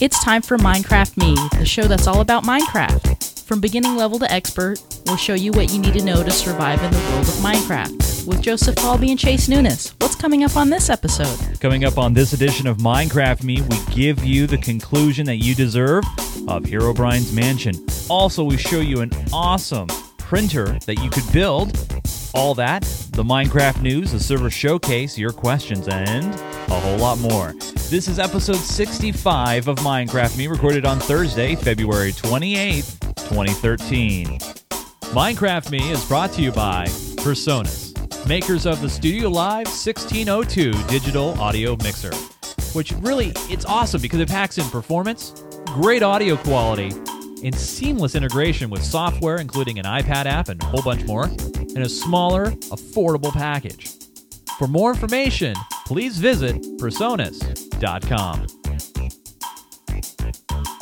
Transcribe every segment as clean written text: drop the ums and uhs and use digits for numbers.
It's time for Minecraft Me, the show that's all about Minecraft. From beginning level to expert, we'll show you what you need to know to survive in the world of Minecraft. With Joseph Falby and Chase Nunes, what's coming up on this episode? Coming up on this edition of Minecraft Me, we give you the conclusion that you deserve of Herobrine's Mansion. Also, we show you an awesome printer that you could build. All that, the Minecraft news, the server showcase, your questions, and a whole lot more. This is episode 65 of Minecraft Me, recorded on Thursday, February 28th, 2013. Minecraft Me is brought to you by Personas, makers of the Studio Live 1602 digital audio mixer, which really, it's awesome because it packs in performance, great audio quality, and seamless integration with software, including an iPad app and a whole bunch more, in a smaller, affordable package. For more information, please visit Personas.com.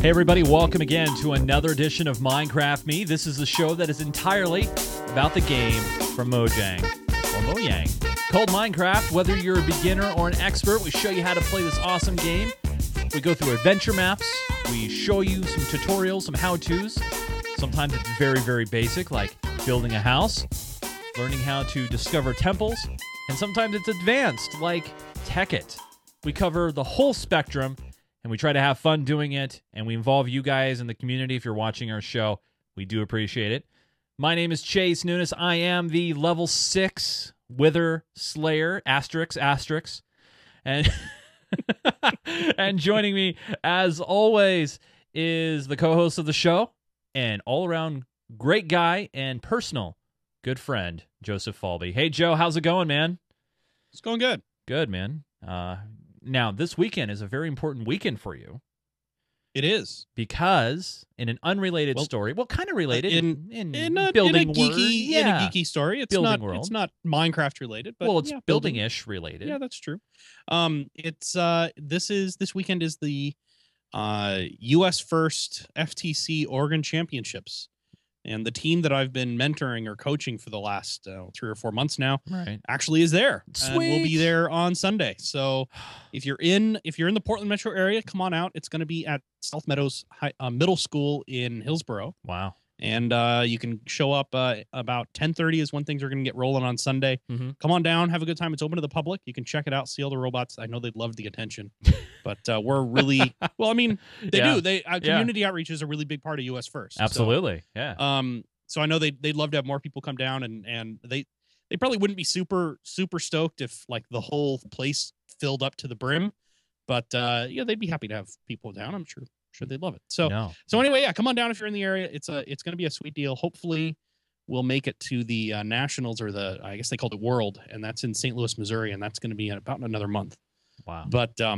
Hey everybody, welcome again to another edition of Minecraft Me. This is the show that is entirely about the game from Mojang, or Mojang, called Minecraft. Whether you're a beginner or an expert, we show you how to play this awesome game. We go through adventure maps, we show you some tutorials, some how-tos. Sometimes it's very, very basic, like building a house, learning how to discover temples, and sometimes it's advanced, like Tekkit. We cover the whole spectrum, and we try to have fun doing it, and we involve you guys in the community if you're watching our show. We do appreciate it. My name is Chase Nunes. I am the level 6 Wither Slayer, asterisk, and... and joining me, as always, is the co-host of the show and all-around great guy and personal good friend, Joseph Falby. Hey, Joe, how's it going, man? It's going good. Good, man. Now, this weekend is a very important weekend for you. It is. Because in an unrelated story, kind of related, in a geeky story, it's not Minecraft related, but it's building-ish related. Yeah, that's true. This weekend is the US First FTC Oregon Championships, and the team that I've been mentoring or coaching for the last 3 or 4 months now actually is there. Sweet. And we'll be there on Sunday. So if you're in the Portland metro area, come on out. It's going to be at South Meadows Middle School in Hillsboro. Wow. And you can show up about 10:30 is when things are going to get rolling on Sunday. Mm-hmm. Come on down, have a good time. It's open to the public. You can check it out, see all the robots. I know they'd love the attention, but we're really do. Community outreach is a really big part of US First. Absolutely, so, yeah. So I know they'd love to have more people come down, and they probably wouldn't be super stoked if like the whole place filled up to the brim, but they'd be happy to have people down. I'm sure. They'd love it. So anyway, yeah, come on down if you're in the area. It's going to be a sweet deal. Hopefully, we'll make it to the nationals, or I guess they called it World, and that's in St. Louis, Missouri, and that's going to be in about another month. Wow. But very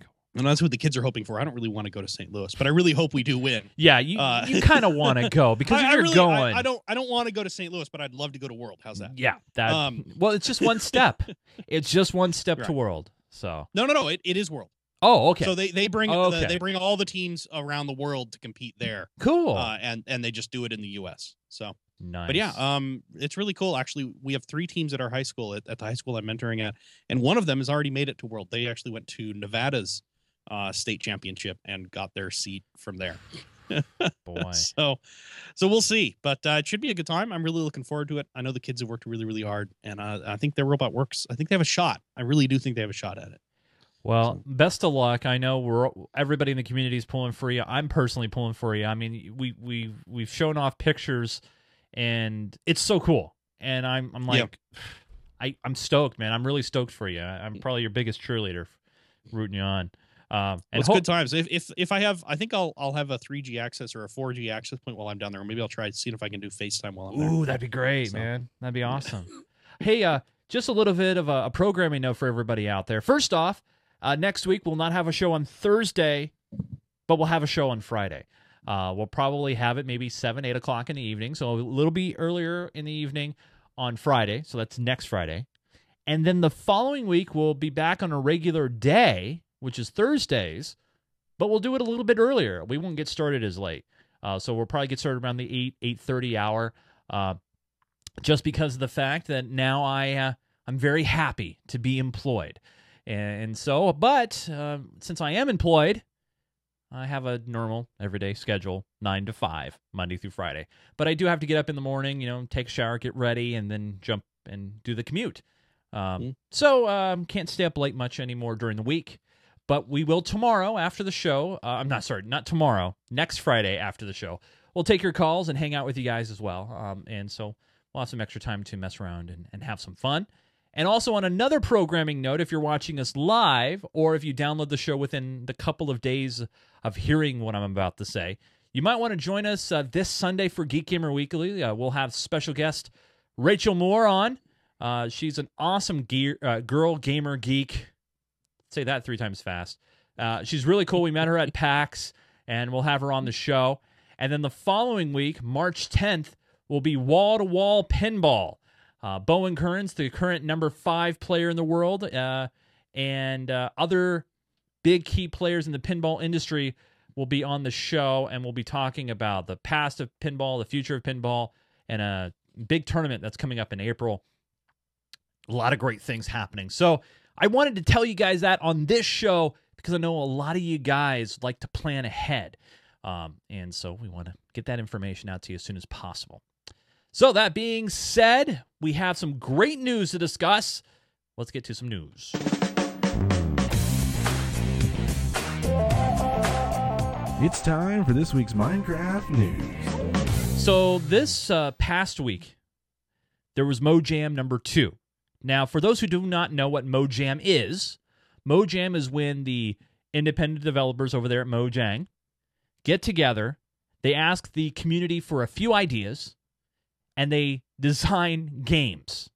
cool. And that's what the kids are hoping for. I don't really want to go to St. Louis, but I really hope we do win. Yeah, you kind of want to go because going. I don't want to go to St. Louis, but I'd love to go to World. How's that? Yeah. It's just one step. It's just one step to World. So no, it is World. Oh, okay. So they bring all the teams around the world to compete there. Cool. And they just do it in the U.S. So nice. But yeah, it's really cool. Actually, we have 3 teams at our high school at the high school I'm mentoring at, and one of them has already made it to World. They actually went to Nevada's state championship and got their seat from there. Boy. So we'll see, but it should be a good time. I'm really looking forward to it. I know the kids have worked really, really hard, and I think their robot works. I think they have a shot. I really do think they have a shot at it. Well, best of luck. I know everybody in the community is pulling for you. I'm personally pulling for you. I mean, we've shown off pictures, and it's so cool. And I'm like, yeah. I'm stoked, man. I'm really stoked for you. I'm probably your biggest cheerleader, rooting you on. It's good times. If I have, I think I'll have a 3G access or a 4G access point while I'm down there. Maybe I'll try to see if I can do FaceTime while I'm there. Ooh, that'd be great, man. That'd be awesome. Hey, just a little bit of a programming note for everybody out there. First off. Next week, we'll not have a show on Thursday, but we'll have a show on Friday. We'll probably have it maybe 7, 8 o'clock in the evening, so a little bit earlier in the evening on Friday. So that's next Friday. And then the following week, we'll be back on a regular day, which is Thursdays, but we'll do it a little bit earlier. We won't get started as late. So we'll probably get started around the 8:30 hour, just because of the fact that now I'm very happy to be employed. And so, but since I am employed, I have a normal everyday schedule, 9 to 5, Monday through Friday. But I do have to get up in the morning, you know, take a shower, get ready, and then jump and do the commute. So can't stay up late much anymore during the week. But we will tomorrow after the show. Next Friday after the show. We'll take your calls and hang out with you guys as well. And so we'll have some extra time to mess around and have some fun. And also on another programming note, if you're watching us live or if you download the show within the couple of days of hearing what I'm about to say, you might want to join us this Sunday for Geek Gamer Weekly. We'll have special guest Rachel Moore on. She's an awesome girl gamer geek. Say that 3 times fast. She's really cool. We met her at PAX, and we'll have her on the show. And then the following week, March 10th, will be wall-to-wall pinball. Bowen Kearns, the current number 5 player in the world, and other big key players in the pinball industry will be on the show, and we'll be talking about the past of pinball, the future of pinball, and a big tournament that's coming up in April. A lot of great things happening. So I wanted to tell you guys that on this show because I know a lot of you guys like to plan ahead. And so we want to get that information out to you as soon as possible. So that being said, we have some great news to discuss. Let's get to some news. It's time for this week's Minecraft news. So this past week, there was Mojam number 2. Now, for those who do not know what Mojam is when the independent developers over there at Mojang get together, they ask the community for a few ideas, and they design games.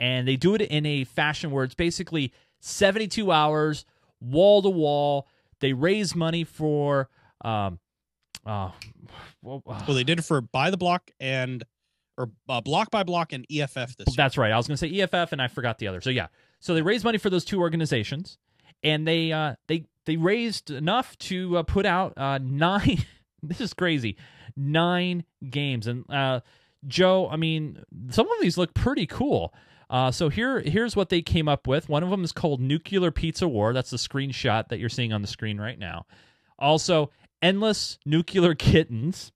And they do it in a fashion where it's basically 72 hours, wall-to-wall. They raise money for... well, they did it for By the Block and... or Block by Block and EFF this year. That's right. I was going to say EFF, and I forgot the other. So, yeah. So they raised money for those 2 organizations, and they raised enough to put out 9... this is crazy. 9 games. And, Joe, I mean, some of these look pretty cool. So here's what they came up with. One of them is called Nuclear Pizza War. That's the screenshot that you're seeing on the screen right now. Also, Endless Nuclear Kittens.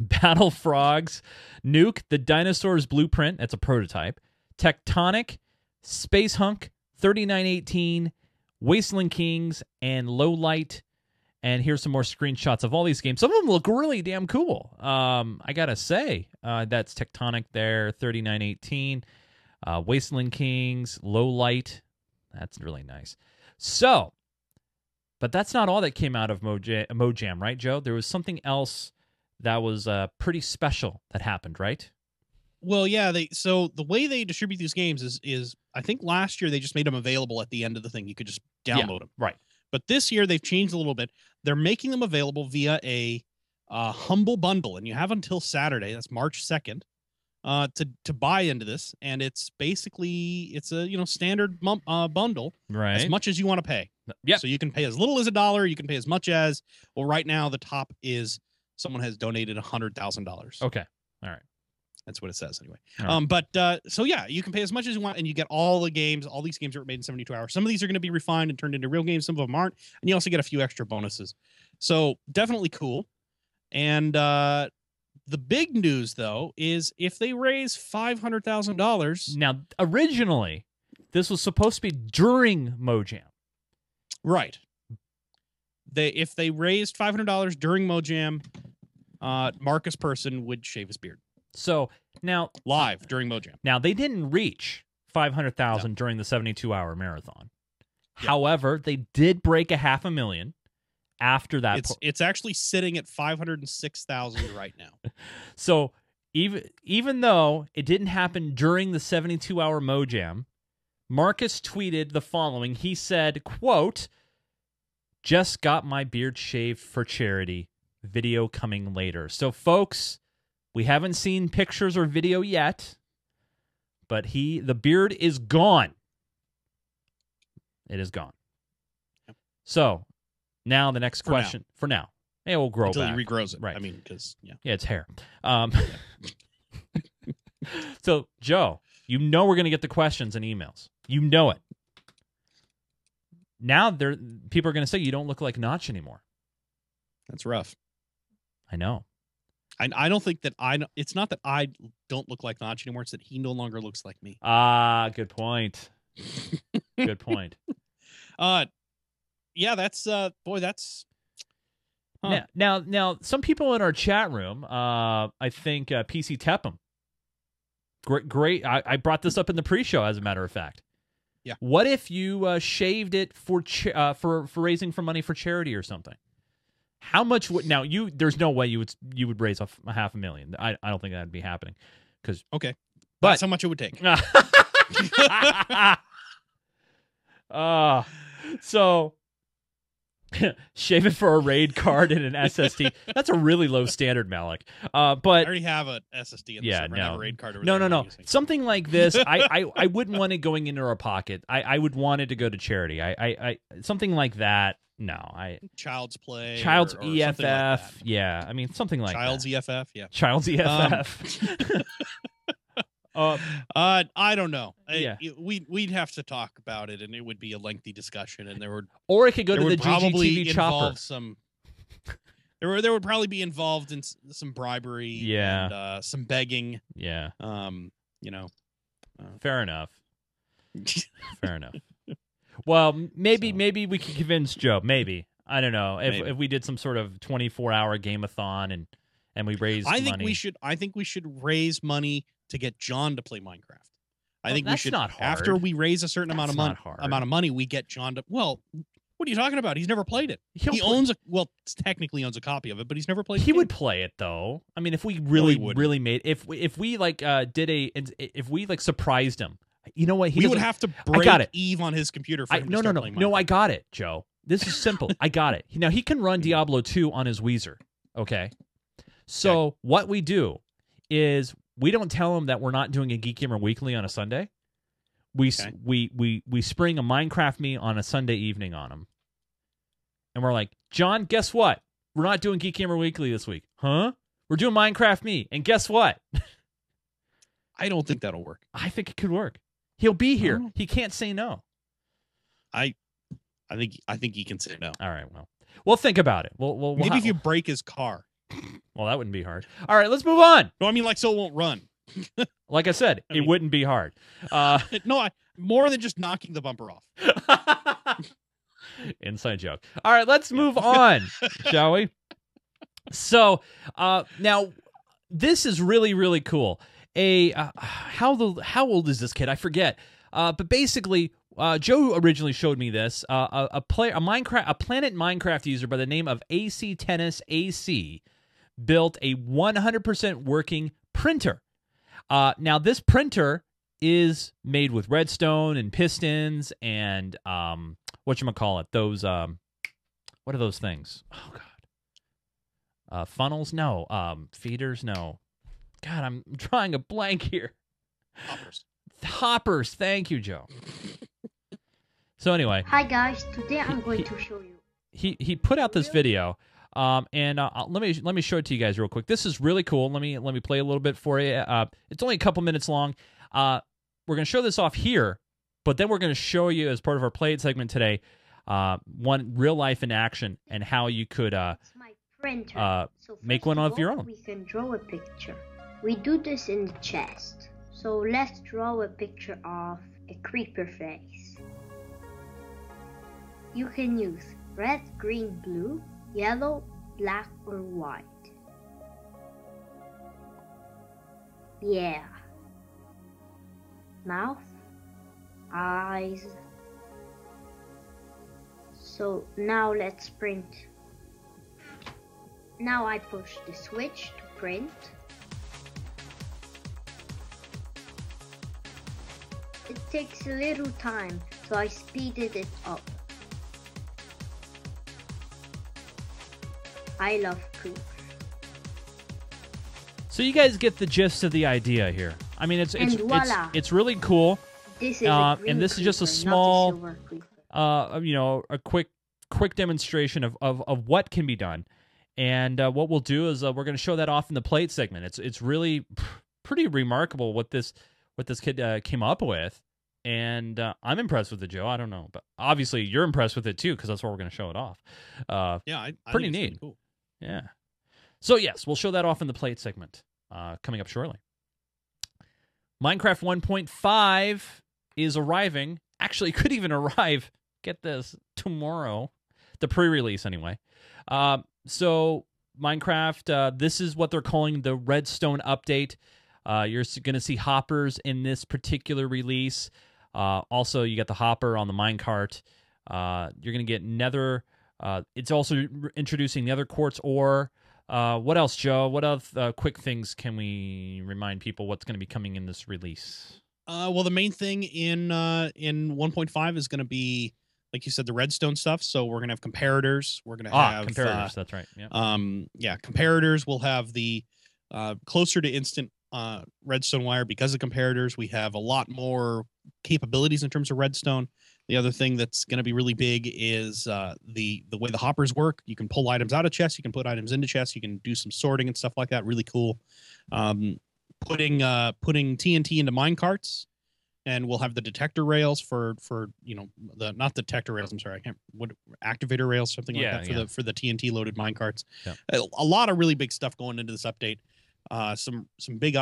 Battle Frogs, Nuke, The Dinosaur's Blueprint, that's a prototype, Tectonic, Space Hunk, 3918, Wasteland Kings, and Low Light. And here's some more screenshots of all these games. Some of them look really damn cool. I gotta say, that's Tectonic there, 3918, Wasteland Kings, Low Light. That's really nice. So, but that's not all that came out of Mojam, right, Joe? There was something else that was pretty special that happened, right? Well, yeah. So the way they distribute these games is I think last year they just made them available at the end of the thing. You could just download them. Right. But this year they've changed a little bit. They're making them available via a humble bundle, and you have until Saturday, that's March 2nd, to buy into this. And it's basically, it's a standard bundle, right? As much as you want to pay. Yeah. So you can pay as little as $1. You can pay as much as, well, right now the top is... someone has donated $100,000. Okay. All right. That's what it says anyway. Right. So yeah, you can pay as much as you want and you get all the games. All these games are made in 72 hours. Some of these are going to be refined and turned into real games. Some of them aren't. And you also get a few extra bonuses. So definitely cool. And the big news, though, is if they raise $500,000. Now, originally, this was supposed to be during Mojam. Right. If they raised $500 during Mojam, Marcus Person would shave his beard. So now live during Mojam. Now they didn't reach 500,000 during the 72-hour marathon. Yeah. However, they did break a $500,000 after that. It's actually sitting at 506,000 right now. So even though it didn't happen during the 72-hour Mojam, Marcus tweeted the following. He said, quote, "Just got my beard shaved for charity. Video coming later." So, folks, we haven't seen pictures or video yet, but the beard is gone. It is gone. Yep. So, now the next question. For now. It will grow back. Until he regrows it. Right. I mean, because, yeah. Yeah, it's hair. Yeah. So, Joe, you know we're going to get the questions and emails. You know it. Now people are going to say you don't look like Notch anymore. That's rough. I know. I don't think that it's not that I don't look like Notch anymore. It's that he no longer looks like me. Ah, good point. Good point. Yeah, that's, boy, that's. Huh. Now, some people in our chat room, I think PC Tepum. Great. I brought this up in the pre-show, as a matter of fact. Yeah. What if you shaved it for raising for money for charity or something? How much would now you? There's no way you would raise off $500,000. I don't think that'd be happening, because okay, but that's how much it would take. So shave it for a raid card and an SSD. That's a really low standard, Malik. But I already have an SSD. In yeah, the no, I have a raid card no. Something like this, I wouldn't want it going into our pocket. I would want it to go to charity. I something like that. No, I child's play, child's or EFF, like yeah. I mean, something like child's that. EFF, yeah, child's EFF. I don't know. Yeah, we'd have to talk about it, and it would be a lengthy discussion, and there would or it could go to the GGTV chopper. There would probably be involved in some bribery, yeah, and, some begging, yeah. You know, fair enough. Fair enough. Well, maybe we can convince Joe. Maybe I don't know if we did some sort of 24-hour game-a-thon and we raised. I think we should raise money to get John to play Minecraft. I think we should. Not hard. After we raise a certain amount of money, we get John to. Well, what are you talking about? He's never played it. He owns a technically owns a copy of it, but he's never played. He would play it though. I mean, if we really really made if we like did a if we like surprised him. You know what? He would have to break Eve on his computer. For him to start playing Minecraft. No, I got it, Joe. This is simple. I got it. Now, he can run Diablo 2 on his Weezer, okay? So what we do is we don't tell him that we're not doing a Geek Gamer Weekly on a Sunday. We spring a Minecraft Me on a Sunday evening on him. And we're like, John, guess what? We're not doing Geek Gamer Weekly this week. Huh? We're doing Minecraft Me, and guess what? I don't think that'll work. I think it could work. He'll be here. Oh. He can't say no. I think he can say no. All right. Well, think about it. We'll maybe if you break his car. Well, that wouldn't be hard. All right, let's move on. No, I mean, like, so it won't run. Like I said, it wouldn't be hard. No, more than just knocking the bumper off. Inside joke. All right, let's move on, shall we? So now this is really, really cool. How old is this kid? I forget. But basically, Joe originally showed me this. A Planet Minecraft user by the name of AC Tennis AC built a 100% working printer. Now this printer is made with redstone and pistons and whatchamacallit? Those what are those things? Oh god. Funnels? No. Feeders? No. God, I'm drawing a blank here. Hoppers. Thank you, Joe. So anyway. Hi, guys. Today I'm going to show you. He put out this video, and let me show it to you guys real quick. This is really cool. Let me play a little bit for you. It's only a couple minutes long. We're going to show this off here, but then we're going to show you as part of our Play It segment today, one real life in action and how you could make one of your own. We can draw a picture. We do this in the chest, so let's draw a picture of a creeper face. You can use red, green, blue, yellow, black, or white. Yeah. Mouth, eyes. So now let's print. Now I push the switch to print. It takes a little time, so I speeded it up. I love cookies. So you guys get the gist of the idea here. I mean, it's really cool. This is a green creeper, just a small, you know, a quick demonstration of what can be done. And what we'll do is we're going to show that off in the Play It segment. It's really pretty remarkable what this. What this kid came up with, and I'm impressed with it, Joe. I don't know, but obviously you're impressed with it too, because that's where we're going to show it off. Yeah, I pretty neat. Cool. Yeah. So, yes, we'll show that off in the Play It segment coming up shortly. Minecraft 1.5 is arriving. Actually, could even arrive, get this, tomorrow. The pre-release, anyway. So, Minecraft, this is what they're calling the Redstone update. You're going to see hoppers in this particular release. Also, you got the hopper on the minecart. You're going to get nether. It's also introducing nether quartz ore. What else, Joe? What other quick things can we remind people what's going to be coming in this release? Well, the main thing in 1.5 is going to be, like you said, the redstone stuff. So we're going to have comparators. We're going to have comparators. That's right. Yeah. Yeah. Comparators. We'll have the closer to instant redstone wire because of comparators. We have a lot more capabilities in terms of redstone. The other thing that's going to be really big is the way the hoppers work. You can pull items out of chests. You can put items into chests. You can do some sorting and stuff like that. Really cool. Putting TNT into mine carts, and we'll have the detector rails for you know the not detector rails. I'm sorry, I can't. What activator rails, something like that for the TNT loaded mine carts. Yeah. A lot of really big stuff going into this update. Some big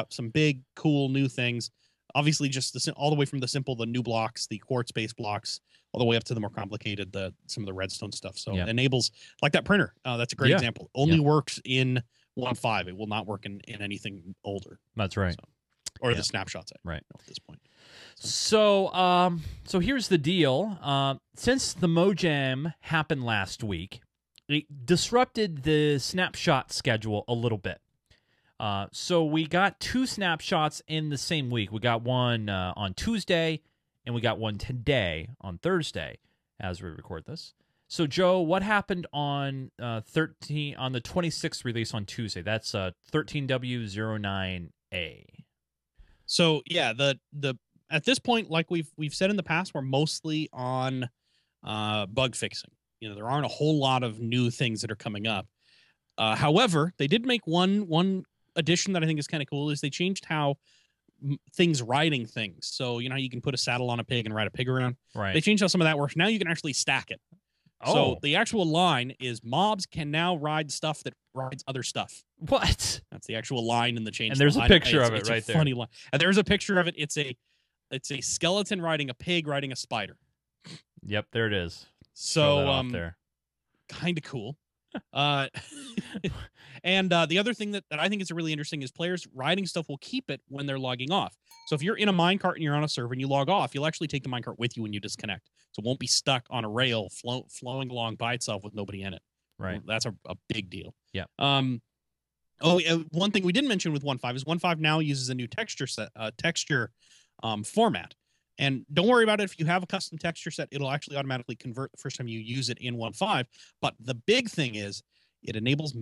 cool new things. Obviously, just all the way from the simple, the new blocks, the quartz-based blocks, all the way up to the more complicated, some of the redstone stuff. So it enables, like that printer. That's a great example. Only works in 1.5. It will not work in anything older. That's right. So, or the snapshots, right, at this point. So, so here's the deal. Since the Mojam happened last week, it disrupted the snapshot schedule a little bit. So we got two snapshots in the same week. We got one on Tuesday, and we got one today on Thursday as we record this. So, Joe, what happened on the 26th release on Tuesday? That's 13W09A. So, yeah, the at this point, like we've said in the past, we're mostly on bug fixing. You know, there aren't a whole lot of new things that are coming up. However, they did make one addition that I think is kind of cool is they changed how things riding things. So, you know, you can put a saddle on a pig and ride a pig around. Right. They changed how some of that works. Now you can actually stack it. Oh. So the actual line is mobs can now ride stuff that rides other stuff. What? That's the actual line in the change. And there's a picture of it right there. Funny line. And there's a picture of it. It's a skeleton riding a pig riding a spider. Yep, there it is. So kind of cool. And the other thing that I think is really interesting is players riding stuff will keep it when they're logging off. So if you're in a minecart and you're on a server and you log off, you'll actually take the minecart with you when you disconnect. So it won't be stuck on a rail flowing along by itself with nobody in it. Right. Well, that's a big deal. Yeah. One thing we didn't mention with 1.5 is 1.5 now uses a new texture set, format. And don't worry about it. If you have a custom texture set, it'll actually automatically convert the first time you use it in 1.5. But the big thing is it enables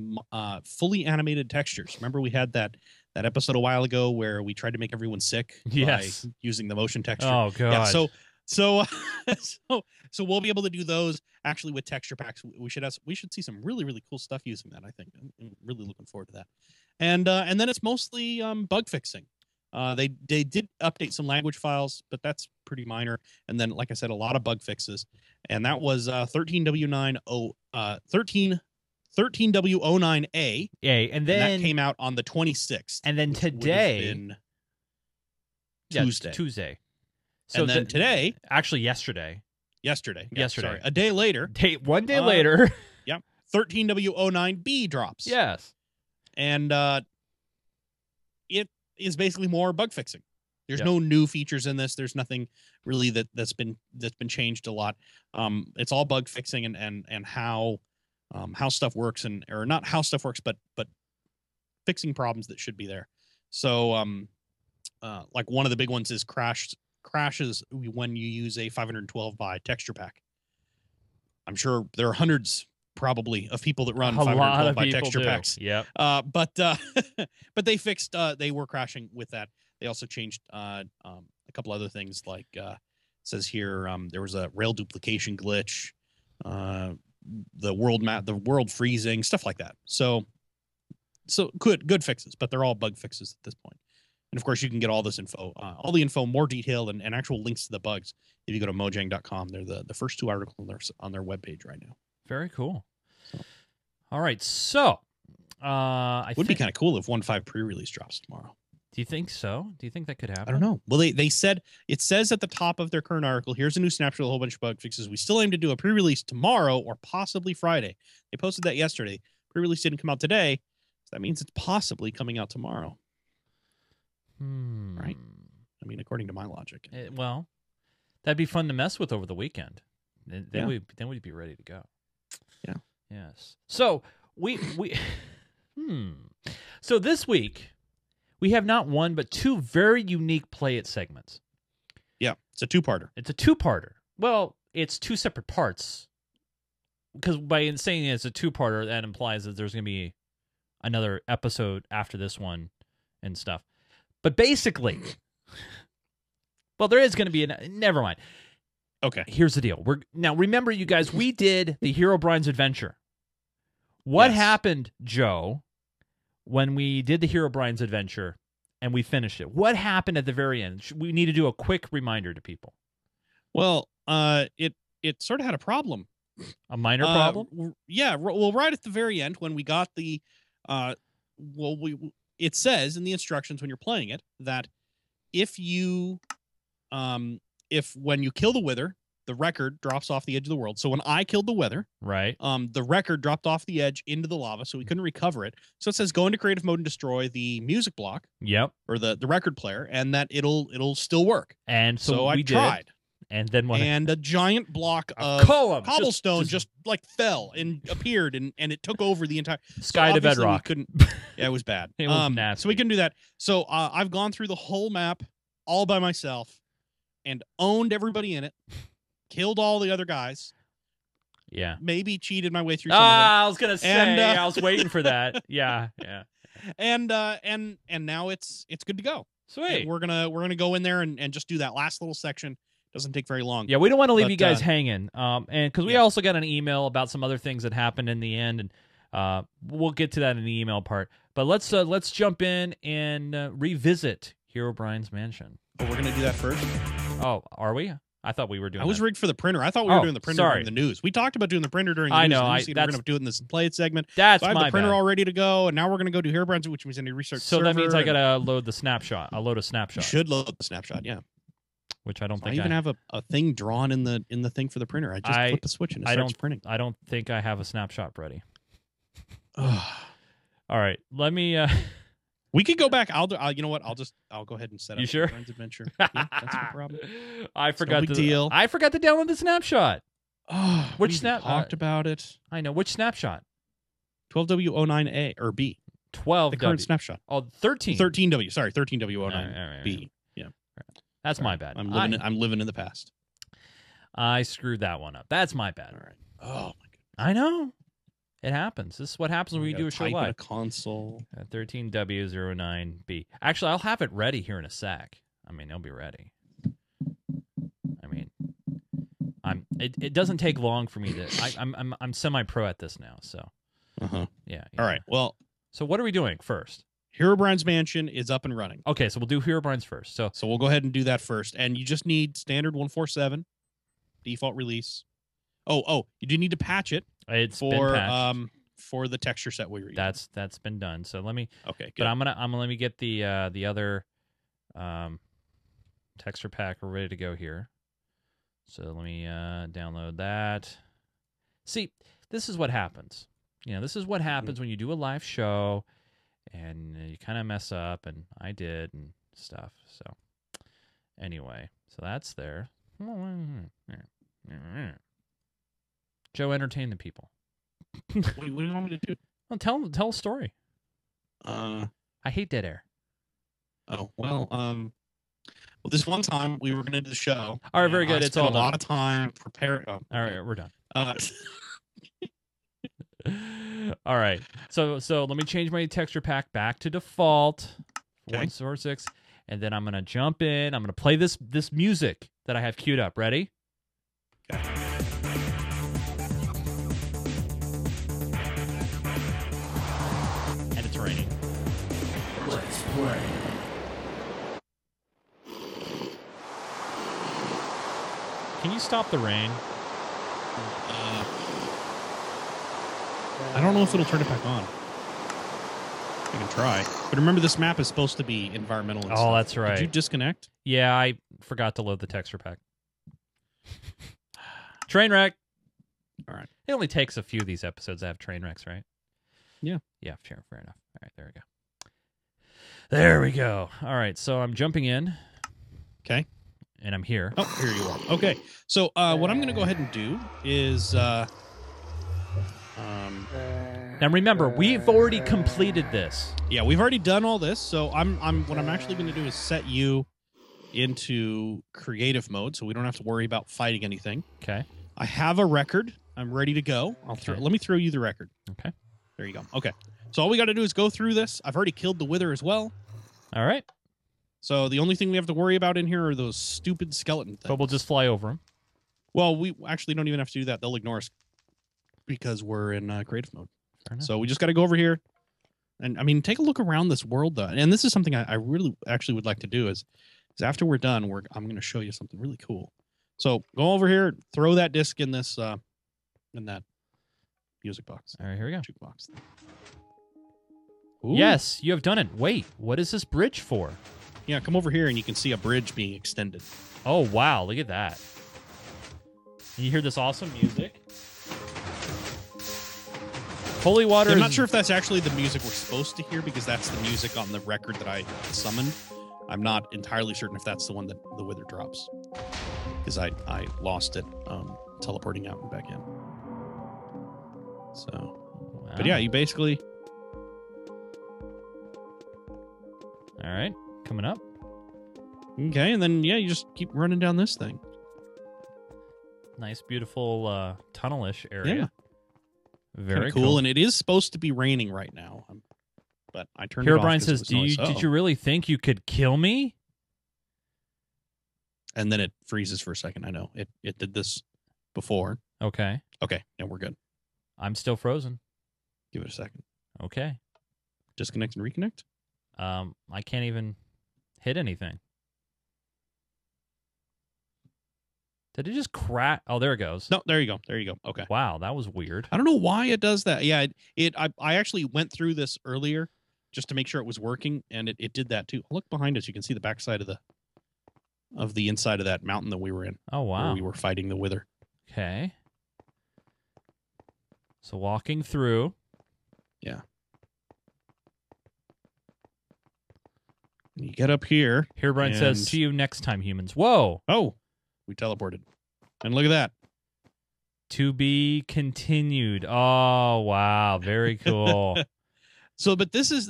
fully animated textures. Remember we had that episode a while ago where we tried to make everyone sick by using the motion texture. Oh, God. Yeah, so we'll be able to do those actually with texture packs. We should see some really, really cool stuff using that, I think. I'm really looking forward to that. And then it's mostly bug fixing. They did update some language files, but that's pretty minor. And then, like I said, a lot of bug fixes. And that was 13W09A. Yay. And then that came out on the 26th. And then today, Tuesday. So and then today, actually yesterday. Sorry, a day later. One day later. Yep. 13W09B drops. Yes. And it is basically more bug fixing. There's no new features in this. There's nothing really that's been changed a lot. It's all bug fixing and how stuff works or not how stuff works, but fixing problems that should be there. So like one of the big ones is crashes when you use a 512 by texture pack. I'm sure there are hundreds probably of people that run 512 by texture packs. Yeah. But they fixed they were crashing with that. They also changed a couple other things like it says here there was a rail duplication glitch, the world freezing, stuff like that. So good fixes, but they're all bug fixes at this point. And of course you can get all this info, more detailed and actual links to the bugs if you go to mojang.com. They're the first two articles on their webpage right now. Very cool. All right, so I think it would be kind of cool if 1.5 pre-release drops tomorrow. Do you think so? Do you think that could happen? I don't know. Well, they said, it says at the top of their current article, here's a new snapshot of a whole bunch of bug fixes. We still aim to do a pre-release tomorrow or possibly Friday. They posted that yesterday. Pre-release didn't come out today, so that means it's possibly coming out tomorrow. Hmm. Right? I mean, according to my logic. Well, that'd be fun to mess with over the weekend. Then we'd be ready to go. Yeah. Yes. So we So this week we have not one but two very unique Play It segments. Yeah, it's a two-parter. It's a two-parter. Well, it's two separate parts, because by saying it's a two-parter, that implies that there's going to be another episode after this one and stuff. But basically, well, there is going to be an. Never mind. Okay. Here's the deal. Now, remember, you guys, we did the Herobrine's Adventure. What happened, Joe, when we did the Herobrine's Adventure and we finished it? What happened at the very end? We need to do a quick reminder to people. Well, it sort of had a problem. A minor problem? Yeah. Well, right at the very end, when we got the... it says in the instructions when you're playing it that if you... if when you kill the Wither, the record drops off the edge of the world. So when I killed the Wither, right, the record dropped off the edge into the lava, so we couldn't recover it. So it says go into creative mode and destroy the music block, yep, or the record player, and that it'll still work. And so I tried. And then what? And a giant block of cobblestone just like fell and appeared, and it took over the entire sky to bedrock. Yeah, it was bad. It was nasty. So we couldn't do that. So I've gone through the whole map all by myself. And owned everybody in it, killed all the other guys. Yeah, maybe cheated my way through. Ah, I was gonna say, and, I was waiting for that. Yeah, yeah. And now it's good to go. Sweet. And we're gonna go in there and just do that last little section. Doesn't take very long. Yeah, we don't want to leave you guys hanging. And because we also got an email about some other things that happened in the end, and we'll get to that in the email part. But let's jump in and revisit Herobrine's Mansion. But we're gonna do that first. Oh, are we? I thought we were doing. I was rigged for the printer. I thought we were doing the printer during the news. We talked about doing the printer during the news. I know. We're going to do it in this Play It segment. That's so I have the printer all ready to go, and now we're going to go do Herobrine's, which means I need to research. So that means I got to load the snapshot. I'll load a snapshot. You should load the snapshot, yeah. Which I don't think I even have a thing drawn in the thing for the printer. I just flip the switch and it starts printing. I don't think I have a snapshot ready. All right. Let me... We could go back. You know what? I'll go ahead and set up. You sure? Herobrine's Adventure. Yeah, that's no problem. I forgot to download the snapshot. Oh, which snap? Talked about it. I know which snapshot. 12W09A or B. 12. The current snapshot. Oh, 13. 13W. Sorry, 13W09B. Yeah. That's my bad. I'm living in the past. I screwed that one up. That's my bad. All right. Oh my goodness. I know. It happens. This is what happens when we do a show live. A console. 13W09B. Actually, I'll have it ready here in a sec. I mean, it'll be ready. I mean, it doesn't take long for me to. I'm semi-pro at this now, so. Yeah. All right. Well. So what are we doing first? Herobrine's Mansion is up and running. Okay, so we'll do Herobrine's first. So we'll go ahead and do that first, and you just need standard 1.4.7 default release. Oh, you do need to patch it. It's been patched. For the texture set we were using. That's been done. So let me. Okay. Good. But let me get the other texture pack. We're ready to go here. So let me download that. See, this is what happens. You know, this is what happens when you do a live show, and you kind of mess up, and I did and stuff. So anyway, so that's there. Joe, entertain the people. What do you want me to do? Well, tell a story. I hate dead air. Oh, well, well, this one time we were going to do the show. All right, very good. It's all done. A lot of time preparing. Oh, all right, we're done. All right. So let me change my texture pack back to default, 1.4.6, and then I'm going to jump in. I'm going to play this music that I have queued up. Ready? Okay. Let's play. Can you stop the rain? I don't know if it'll turn it back on. I can try. But remember, this map is supposed to be environmental and stuff. That's right. Did you disconnect? Yeah, I forgot to load the texture pack. Train wreck. All right. It only takes a few of these episodes that have train wrecks, right? Yeah. Yeah, fair enough. All right, there we go. There we go. All right, so I'm jumping in. Okay. And I'm here. Oh, here you are. Okay. So what I'm going to go ahead and do is... now remember, we've already completed this. Yeah, we've already done all this. So I'm what I'm actually going to do is set you into creative mode, so we don't have to worry about fighting anything. Okay. I have a record. I'm ready to go. Let me throw you the record. Okay. There you go. Okay. So all we got to do is go through this. I've already killed the Wither as well. All right. So the only thing we have to worry about in here are those stupid skeleton things. But we'll just fly over them. Well, we actually don't even have to do that. They'll ignore us because we're in creative mode. So we just got to go over here. And, I mean, take a look around this world, though. And this is something I really actually would like to do is after we're done, I'm going to show you something really cool. So go over here, throw that disc in this in that music box. All right, here we go. Jukebox. Ooh. Yes, you have done it. Wait, what is this bridge for? Yeah, come over here and you can see a bridge being extended. Oh, wow, look at that. You hear this awesome music. Holy water. I'm not sure if that's actually the music we're supposed to hear because that's the music on the record that I summoned. I'm not entirely certain if that's the one that the Wither drops because I lost it teleporting out and back in. So, wow. But yeah, you basically... All right, coming up. Okay, and then, yeah, you just keep running down this thing. Nice, beautiful tunnel-ish area. Yeah. Very cool, and it is supposed to be raining right now, but I turned it off. Herobrine says, did you really think you could kill me? And then it freezes for a second. I know. It did this before. Okay. Okay, now we're good. I'm still frozen. Give it a second. Okay. Disconnect and reconnect? I can't even hit anything. Did it just crack? Oh, there it goes. No, there you go. There you go. Okay. Wow, that was weird. I don't know why it does that. Yeah, I actually went through this earlier just to make sure it was working, and it did that too. Look behind us. You can see the backside of the inside of that mountain that we were in. Oh, wow. Where we were fighting the Wither. Okay. So walking through. Yeah. You get up here. Herobrine says, see you next time, humans. Whoa. Oh. We teleported. And look at that. To be continued. Oh, wow. Very cool. So, but this is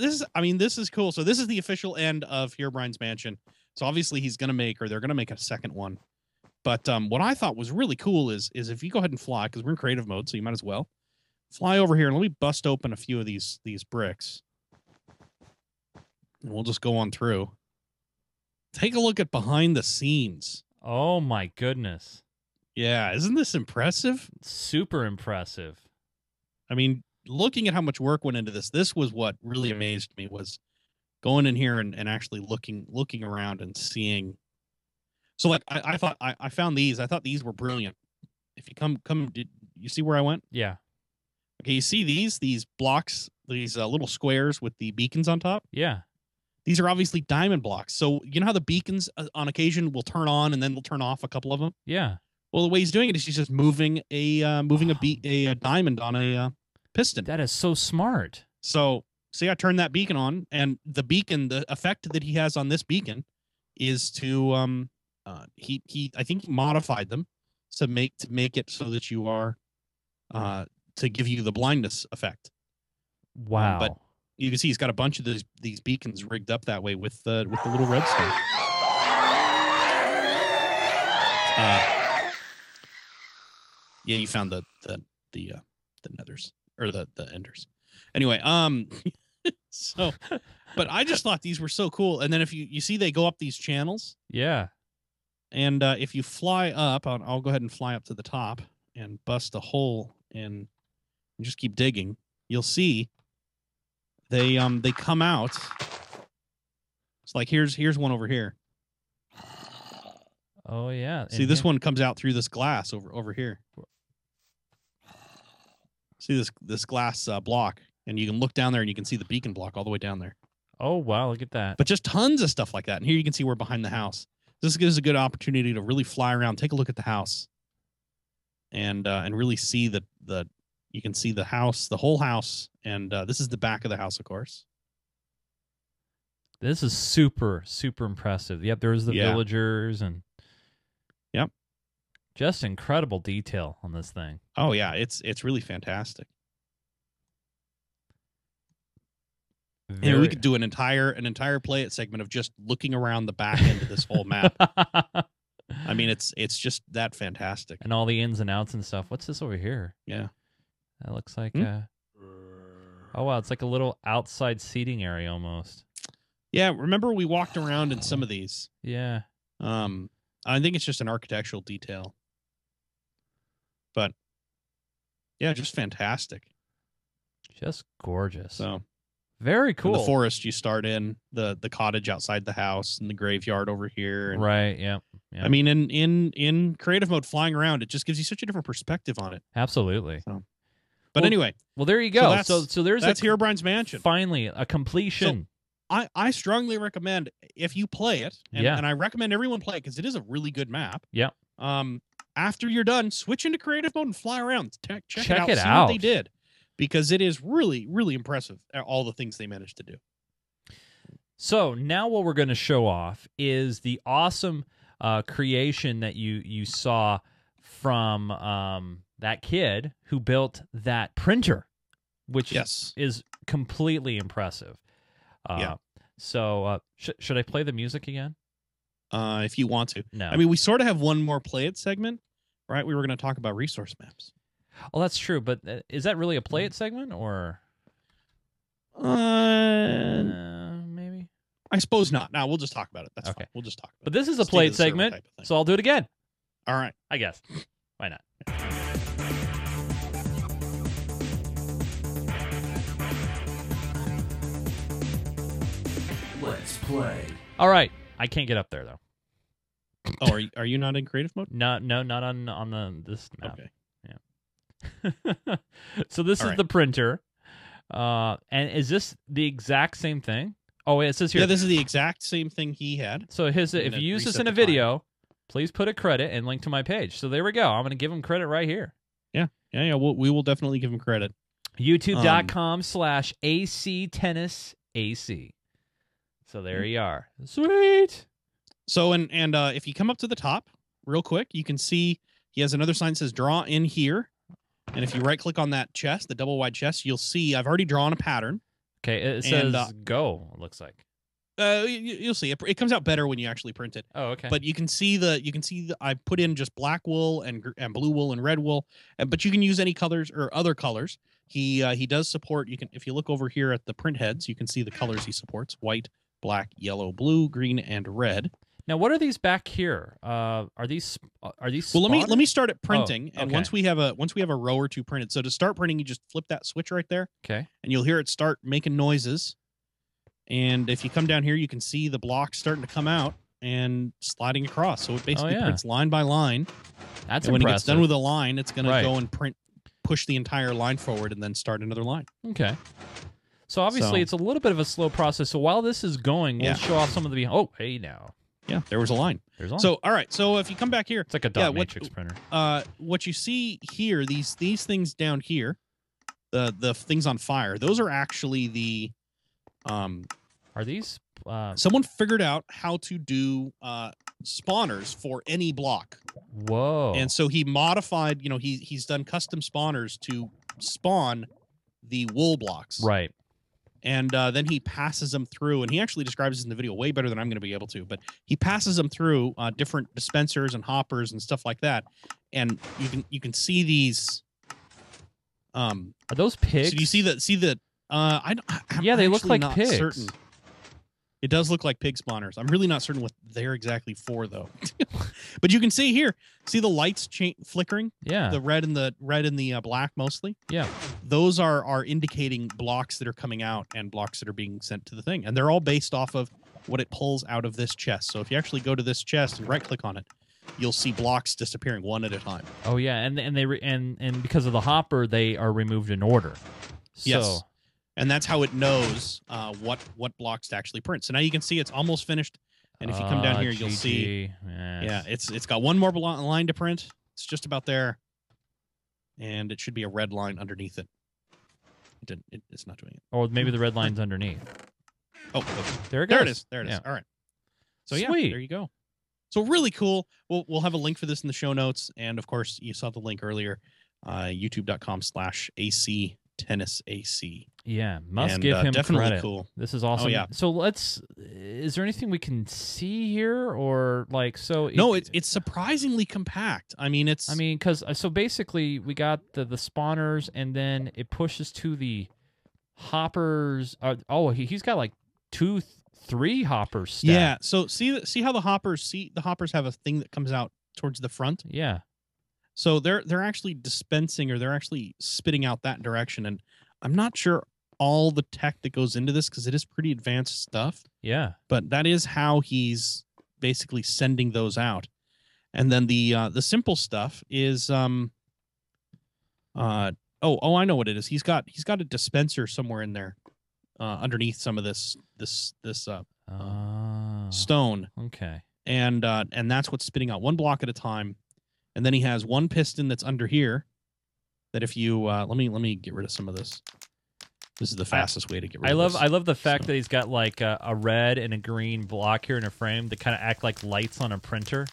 cool. So this is the official end of Herobrine's Mansion. So obviously they're going to make a second one. But what I thought was really cool is if you go ahead and fly, because we're in creative mode, so you might as well. Fly over here and let me bust open a few of these bricks. And we'll just go on through. Take a look at behind the scenes. Oh, my goodness. Yeah, isn't this impressive? Super impressive. I mean, looking at how much work went into this, this was what really amazed me, was going in here and actually looking around and seeing. So, like, I thought I found these. I thought these were brilliant. If you did you see where I went? Yeah. Okay, you see these blocks, these little squares with the beacons on top? Yeah. These are obviously diamond blocks. So you know how the beacons on occasion will turn on and then they'll turn off a couple of them? Yeah. Well, the way he's doing it is he's just moving a diamond on a piston. That is so smart. So see, I turned that beacon on, and the effect that he has on this beacon is to I think he modified them to make it so that you are to give you the blindness effect. Wow. But you can see he's got a bunch of these beacons rigged up that way with the little red stuff. Yeah, you found the nethers or the enders. Anyway, so, but I just thought these were so cool. And then if you see they go up these channels, yeah. And if you fly up, I'll go ahead and fly up to the top and bust a hole and just keep digging. You'll see. They come out. It's like here's one over here. Oh yeah. See, this one comes out through this glass over here. See this glass block, and you can look down there and you can see the beacon block all the way down there. Oh, wow, look at that. But just tons of stuff like that. And here you can see we're behind the house. This gives a good opportunity to really fly around, take a look at the house, and really see the you can see the house, the whole house, and this is the back of the house, of course. This is super, super impressive. Yep, there's the villagers and yep. Just incredible detail on this thing. Oh yeah, it's really fantastic. And we could do an entire play it segment of just looking around the back end of this whole map. I mean, it's just that fantastic. And all the ins and outs and stuff. What's this over here? Yeah. That looks like oh wow, it's like a little outside seating area almost. Yeah, remember we walked around in some of these. Yeah. I think it's just an architectural detail. But yeah, just fantastic. Just gorgeous. So very cool. The forest you start in, the cottage outside the house, and the graveyard over here. And, right, yeah, yeah. I mean, in creative mode, flying around, it just gives you such a different perspective on it. Absolutely. So. But well, anyway. Well, there you go. So that's Herobrine's Mansion. Finally, a completion. So I strongly recommend, if you play it, and I recommend everyone play it, because it is a really good map. Yeah. After you're done, switch into creative mode and fly around. Check it out. See what they did. Because it is really, really impressive, all the things they managed to do. So now what we're going to show off is the awesome creation that you saw from that kid who built that printer, which is completely impressive. Yeah. So should I play the music again? If you want to. No. I mean, we sort of have one more play it segment, right? We were going to talk about resource maps. Oh, that's true, but is that really a play it segment, or maybe? I suppose not. No, we'll just talk about it. That's okay. Fine. We'll just talk about it. But this is a play it segment, so I'll do it again. All right. I guess. Why not? Let's play. All right. I can't get up there, though. Oh, are you not in creative mode? No, not on this map. Okay. So this is the printer, and is this the exact same thing? Oh, it says here. Yeah, this is the exact same thing he had. So if you use this in a video, please put a credit and link to my page. So there we go. I'm going to give him credit right here. Yeah. We will definitely give him credit. YouTube.com/AC Tennis AC. So there you are. Sweet. So and if you come up to the top real quick, you can see he has another sign that says "Draw in here." And if you right-click on that chest, the double-wide chest, you'll see I've already drawn a pattern. Okay, it says "go." It looks like. You'll see it comes out better when you actually print it. Oh, okay. But you can see I put in just black wool and blue wool and red wool, but you can use any colors or other colors. He does support. If you look over here at the print heads, you can see the colors he supports: white, black, yellow, blue, green, and red. Now, what are these back here? Are these? Spotted? Well, let me start at printing, and once we have a row or two printed. So to start printing, you just flip that switch right there. Okay. And you'll hear it start making noises. And if you come down here, you can see the blocks starting to come out and sliding across. So it basically prints line by line. That's impressive. When it gets done with a line, it's going to go and push the entire line forward, and then start another line. Okay. So obviously, it's a little bit of a slow process. So while this is going, we'll show off some of the. Oh, hey now. Yeah, there was a line. There's a line. So, all right. So, if you come back here, it's like a dot matrix printer. What you see here, these things down here, the things on fire, those are actually the. Are these? Someone figured out how to do spawners for any block. Whoa! And so he modified. You know, he's done custom spawners to spawn the wool blocks. Right. And then he passes them through, and he actually describes this in the video way better than I'm going to be able to, but he passes them through different dispensers and hoppers and stuff like that, and you can see these. Are those pigs? So you see the they look like pigs. Certain. It does look like pig spawners. I'm really not certain what they're exactly for, though. But you can see here, see the lights flickering. Yeah, the red and the black mostly. Yeah, those are indicating blocks that are coming out and blocks that are being sent to the thing, and they're all based off of what it pulls out of this chest. So if you actually go to this chest and right click on it, you'll see blocks disappearing one at a time. Oh yeah, and because of the hopper, they are removed in order. So. Yes, and that's how it knows what blocks to actually print. So now you can see it's almost finished. And if you come down here, you'll see. Yes. Yeah, it's got one more line to print. It's just about there, and it should be a red line underneath it. It didn't. It's not doing it. Or maybe the red line's underneath. Oh, okay. There it goes. There it is. There it is. All right. So sweet. Yeah, there you go. So really cool. We'll have a link for this in the show notes, and of course, you saw the link earlier. YouTube.com/AC Tennis AC. Yeah, must give him definitely credit. Cool. This is awesome. Oh, yeah. So is there anything we can see here or like so? No, it's surprisingly compact. I mean, basically we got the spawners and then it pushes to the hoppers. He's got like 2-3 hoppers stacked. Yeah. So see how the hoppers have a thing that comes out towards the front. Yeah. So they're actually dispensing or they're actually spitting out that direction, and I'm not sure all the tech that goes into this because it is pretty advanced stuff. Yeah. But that is how he's basically sending those out. And then the simple stuff is I know what it is. He's got a dispenser somewhere in there underneath some of this stone. Okay. And that's what's spitting out one block at a time. And then he has one piston that's under here. That if you let me get rid of some of this. This is the fastest way to get rid of this. I love the fact that he's got like a red and a green block here in a frame that kind of act like lights on a printer.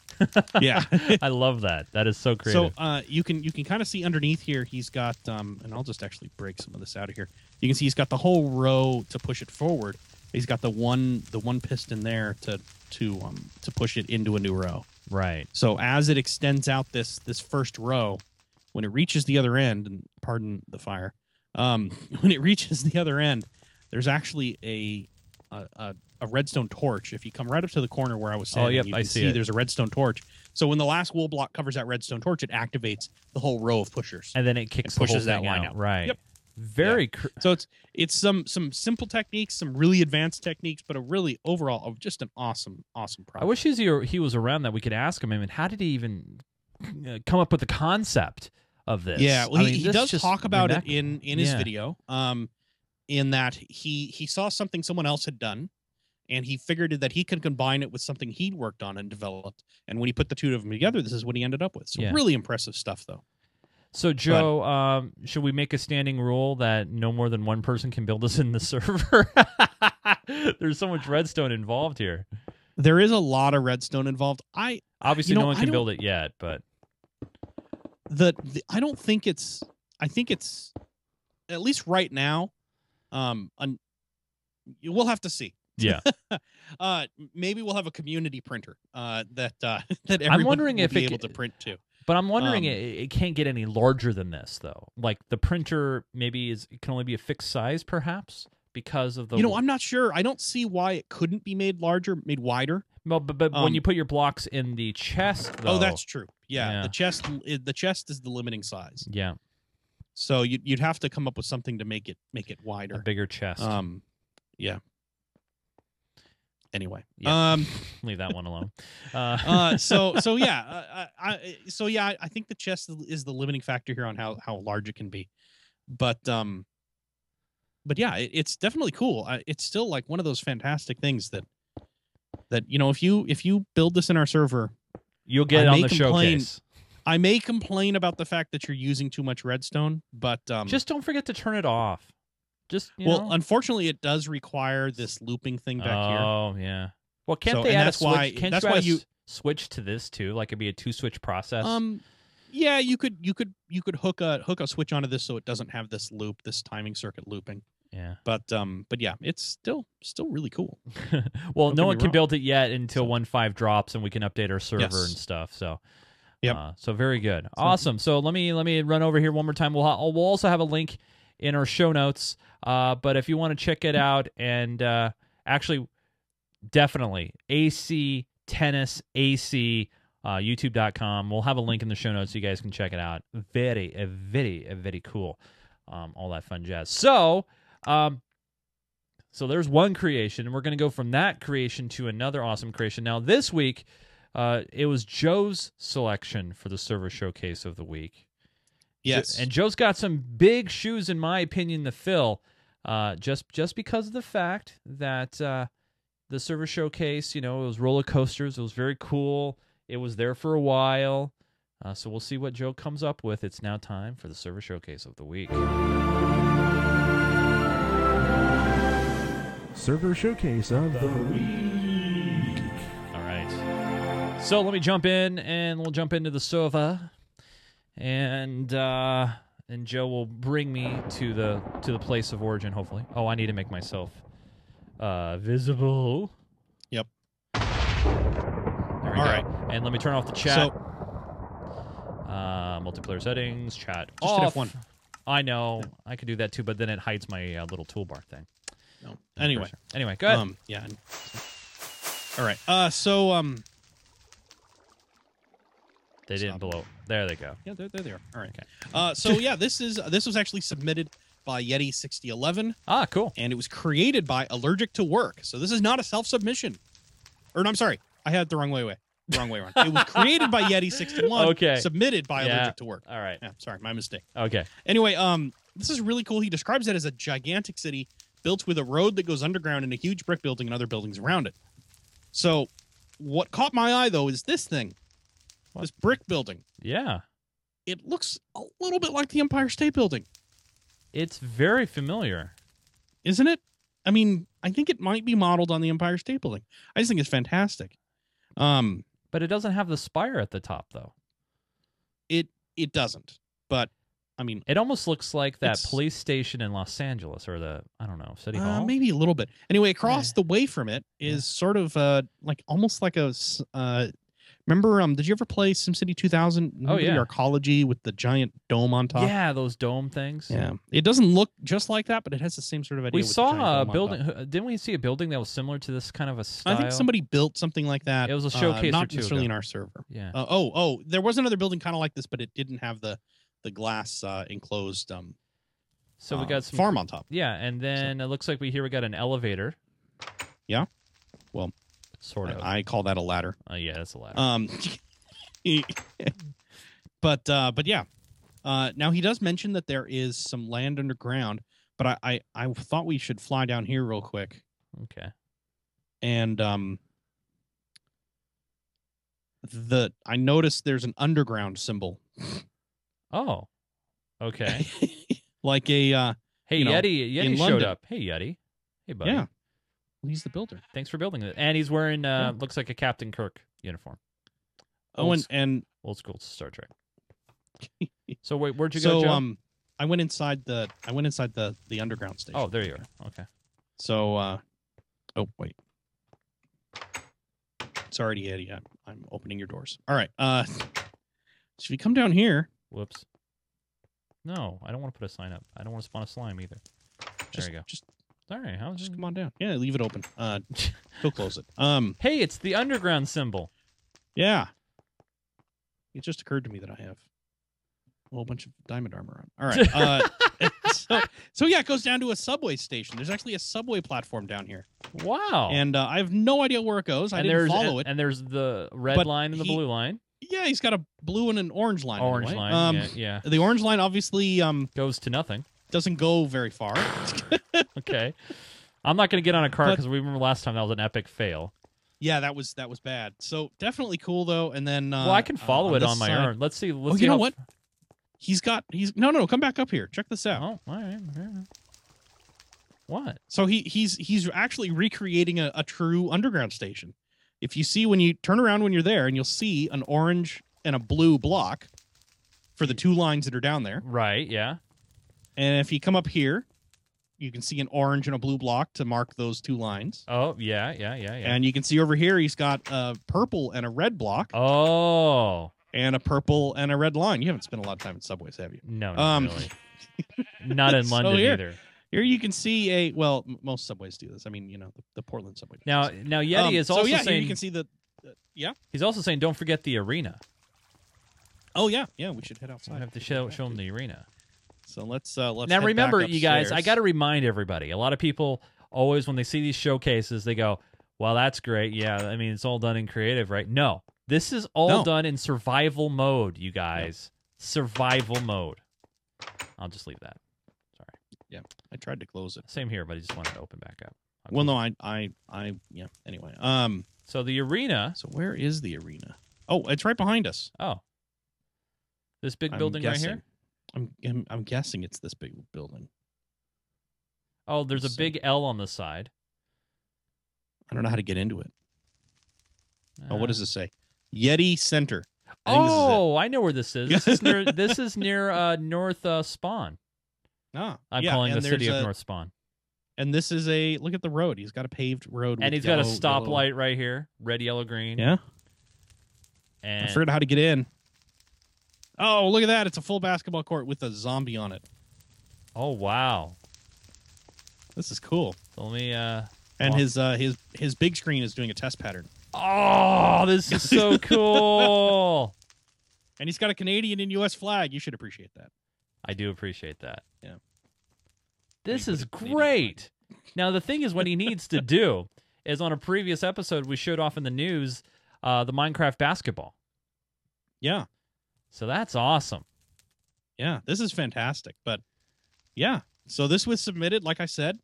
Yeah, I love that. That is so creative. So you can kind of see underneath here he's got and I'll just actually break some of this out of here. You can see he's got the whole row to push it forward. He's got the one piston there to push it into a new row. Right. So as it extends out this first row. When it reaches the other end, and pardon the fire, when it reaches the other end, there's actually a redstone torch. If you come right up to the corner where I was saying, you can see there's a redstone torch. So when the last wool block covers that redstone torch, it activates the whole row of pushers, and then it pushes the whole thing out. Right. Yep. So it's some simple techniques, some really advanced techniques, but a really overall just an awesome project. I wish he was around that we could ask him. I mean, how did he even come up with the concept of this? Yeah, well, he does talk about it in his video, in that he saw something someone else had done, and he figured that he could combine it with something he'd worked on and developed, and when he put the two of them together, this is what he ended up with. So really impressive stuff, though. So, Joe, should we make a standing rule that no more than one person can build us in the server? There's so much redstone involved here. There is a lot of redstone involved. No one can build it yet, but... I think it's at least right now. We'll have to see. Yeah. Maybe we'll have a community printer that everyone will be able to print to. But I'm wondering it can't get any larger than this though. Like the printer maybe can only be a fixed size, perhaps because of the. I'm not sure. I don't see why it couldn't be made larger, made wider. Well, but when you put your blocks in the chest, though... Oh, that's true. Yeah, the chest is the limiting size. Yeah. So you'd have to come up with something to make it wider. A bigger chest. Yeah. Anyway. Yeah. Leave that one alone. I think the chest is the limiting factor here on how large it can be. But yeah, it's definitely cool. It's still like one of those fantastic things that if you build this in our server, you'll get it on the showcase. I may complain about the fact that you're using too much redstone, but just don't forget to turn it off. Unfortunately, it does require this looping thing back here. Oh yeah. Well, can't they add a switch? Can't you switch to this too? Like it'd be a 2-switch process. Yeah, you could hook a switch onto this so it doesn't have this loop, this timing circuit looping. Yeah, but yeah, it's still really cool. Well, no one can build it yet until 1.5 drops, and we can update our server and stuff. So, so very good, awesome. So let me run over here one more time. We'll also have a link in our show notes. But if you want to check it out, and actually, definitely AC Tennis AC YouTube.com. We'll have a link in the show notes so you guys can check it out. Very, very, very cool. All that fun jazz. So there's one creation, and we're going to go from that creation to another awesome creation. Now, this week, It was Joe's selection for the server showcase of the week. Yes. And Joe's got some big shoes, in my opinion, to fill, just because of the fact that the server showcase, you know, it was roller coasters. It was very cool. It was there for a while. So we'll see what Joe comes up with. It's now time for the server showcase of the week. Server showcase of the week. All right. So let me jump in, and we'll jump into the server, and Joe will bring me to the place of origin. Hopefully. Oh, I need to make myself visible. Yep. There we go. Right. And let me turn off the chat. So multiplayer settings, chat just off. Hit F1. I know. Yeah. I could do that too, but then it hides my little toolbar thing. No. Anyway, go ahead. Yeah. All right. They didn't blow. There they go. Yeah, there they are. All right. Okay. This was actually submitted by Yeti 6011. Ah, cool. And it was created by Allergic to Work. So this is not a self-submission. Or no, I'm sorry. I had it the wrong way around. It was created by Yeti 61. Okay. Submitted by Allergic to Work. All right. Yeah, sorry, my mistake. Okay. Anyway, this is really cool. He describes it as a gigantic city built with a road that goes underground and a huge brick building and other buildings around it. So, what caught my eye though is this thing, this brick building. Yeah. It looks a little bit like the Empire State Building. It's very familiar, isn't it? I mean, I think it might be modeled on the Empire State Building. I just think it's fantastic. But it doesn't have the spire at the top, though. It doesn't. But I mean, it almost looks like that police station in Los Angeles, or the, I don't know, city hall. Maybe a little bit. Anyway, across the way from it is sort of like almost like a. Remember, did you ever play SimCity 2000? Oh yeah, the arcology with the giant dome on top. Yeah, those dome things. Yeah, it doesn't look just like that, but it has the same sort of idea. We saw a building. Didn't we see a building that was similar to this kind of a style? I think somebody built something like that. It was a showcase, not necessarily in our server. Yeah. There was another building kind of like this, but it didn't have the glass enclosed. So we got some farm on top. Yeah, and then it looks like we got an elevator. Yeah. Well. Sort of. I call that a ladder. Yeah, that's a ladder. Now he does mention that there is some land underground, but I thought we should fly down here real quick. Okay. And I noticed there's an underground symbol. Oh. Okay. Like a hey, Yeti showed up. Hey Yeti. Hey buddy. Yeah. He's the builder. Thanks for building it. And he's wearing, looks like a Captain Kirk uniform. And old school Star Trek. So wait, where'd you go, Joe? I went inside the underground station. Oh, there you are. Okay. So, wait. Sorry, Eddie. I'm opening your doors. All right. Should we come down here? Whoops. No, I don't want to put a sign up. I don't want to spawn a slime either. There you go. All right, just come on down. Yeah, leave it open. He'll close it. Hey, it's the underground symbol. Yeah. It just occurred to me that I have a whole bunch of diamond armor on. All right. It goes down to a subway station. There's actually a subway platform down here. Wow. And I have no idea where it goes. I didn't follow it. And there's the red line and the blue line. Yeah, he's got a blue and an orange line. The orange line obviously goes to nothing. Doesn't go very far. Okay. I'm not going to get on a car because we remember last time that was an epic fail. Yeah, that was bad. So definitely cool, though. And then... well, I can follow it on my own. Let's see. Let's see you know what? He's No, come back up here. Check this out. Oh, all right. What? So he's actually recreating a true underground station. If you see when you turn around when you're there, and you'll see an orange and a blue block for the two lines that are down there. Right, yeah. And if you come up here, you can see an orange and a blue block to mark those two lines. Oh, yeah. And you can see over here he's got a purple and a red block. Oh. And a purple and a red line. You haven't spent a lot of time in subways, have you? No, not really. Not in London either. Here you can see most subways do this. I mean, you know, the Portland subway. Now Yeti is also saying... you can see the... He's also saying don't forget the arena. Oh, yeah. Yeah, we should head outside. I have to show him the arena. So let's now remember, you guys, I got to remind everybody. A lot of people always, when they see these showcases, they go, "Well, that's great. Yeah, I mean, it's all done in creative, right?" No, This is all done in survival mode, you guys. Yep. Survival mode. I'll just leave that. Sorry. Yeah, I tried to close it. Same here, but I just wanted to open back up. Well, no, yeah. Anyway, so the arena. So where is the arena? Oh, it's right behind us. Oh, this big building right here. I'm guessing it's this big building. Oh, there's a big L on the side. I don't know how to get into it. Oh, what does it say? Yeti Center. Oh, I know where this is. This is near. This is near North Spawn. Ah, I'm calling the city of North Spawn. And this is a look at the road. He's got a paved road, and he's got a stoplight right here, red, yellow, green. Yeah. And I figured out how to get in. Oh, look at that! It's a full basketball court with a zombie on it. Oh wow, this is cool. Let me. And his big screen is doing a test pattern. Oh, this is so cool! And he's got a Canadian and U.S. flag. You should appreciate that. I do appreciate that. Yeah. This is great. Now, the thing is, what he needs to do is on a previous episode, we showed off in the news the Minecraft basketball. Yeah. So that's awesome. Yeah, this is fantastic. But yeah, so this was submitted, like I said,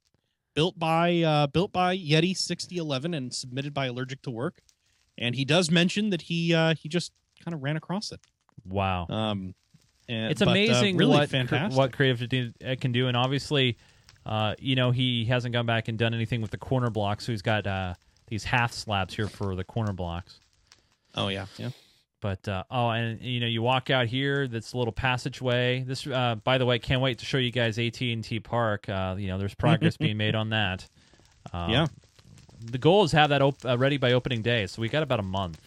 built by Yeti 6011 and submitted by Allergic to Work. And he does mention that he just kind of ran across it. Wow. It's amazing really what creativity can do. And obviously... he hasn't gone back and done anything with the corner blocks, so he's got these half slabs here for the corner blocks. Oh, yeah. Yeah. But, you walk out here, that's a little passageway. This, by the way, can't wait to show you guys AT&T Park. There's progress being made on that. Yeah. The goal is have that ready by opening day, so we got about a month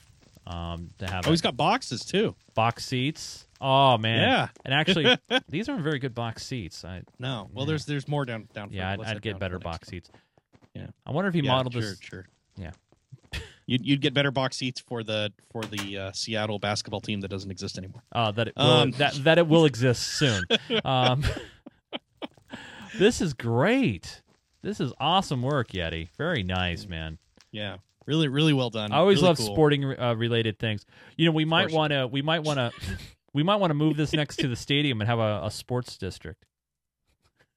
to have it. Oh, he's got boxes, too. Box seats. Oh man! Yeah, and actually, these aren't very good box seats. No. Well, there's more down. Yeah, I'd get better box seats. Yeah, I wonder if he modeled this. Sure. Yeah, you'd get better box seats for the Seattle basketball team that doesn't exist anymore. That it will exist soon. This is great. This is awesome work, Yeti. Very nice, man. Yeah, really, really well done. I always love sporting related things. We might want to. We might want to move this next to the stadium and have a sports district.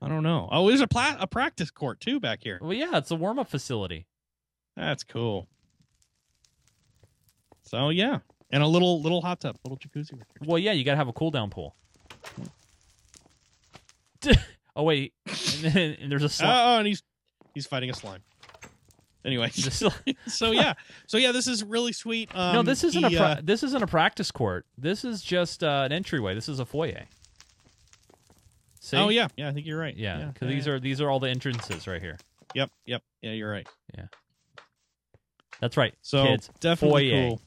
I don't know. Oh, there's a practice court, too, back here. Well, yeah, it's a warm-up facility. That's cool. So, yeah. And a little hot tub, little jacuzzi. Right here. Well, yeah, you got to have a cool-down pool. Oh, wait. And there's a slime. Oh, and he's fighting a slime. Anyway, so yeah, this is really sweet. No, this isn't a practice court. This is just an entryway. This is a foyer. See? Oh yeah, I think you're right. Yeah, because these are all the entrances right here. Yep, yeah, you're right. Yeah, that's right. So kids, definitely foyer. Cool.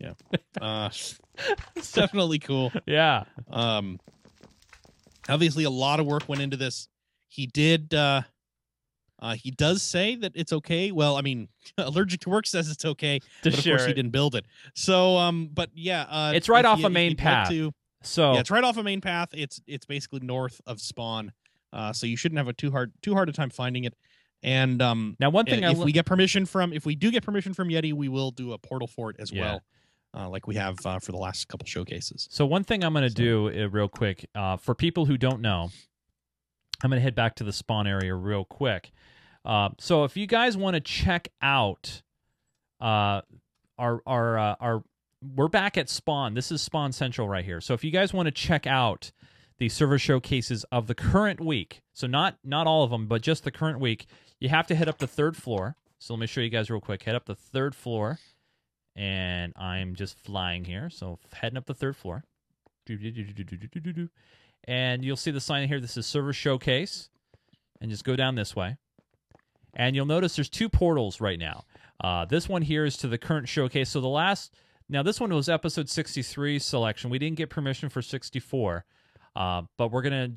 Yeah, it's definitely cool. Yeah. Obviously, a lot of work went into this. He did. He does say that it's okay. Well, I mean, Allergic to Work says it's okay, but of course he didn't build it. So, but yeah, it's right off a main path. So yeah, it's right off a main path. It's basically north of Spawn, so you shouldn't have a too hard a time finding it. And now, one thing, if we do get permission from Yeti, we will do a portal for it as well, like we have for the last couple showcases. So one thing I'm going to do real quick for people who don't know, I'm going to head back to the Spawn area real quick. So if you guys want to check out we're back at Spawn. This is Spawn Central right here. So if you guys want to check out the server showcases of the current week, so not all of them, but just the current week, you have to head up the third floor. So let me show you guys real quick. Head up the third floor, and I'm just flying here. So heading up the third floor. And you'll see the sign here. This is Server Showcase. And just go down this way. And you'll notice there's two portals right now. This one here is to the current showcase. So now this one was episode 63 selection. We didn't get permission for 64, but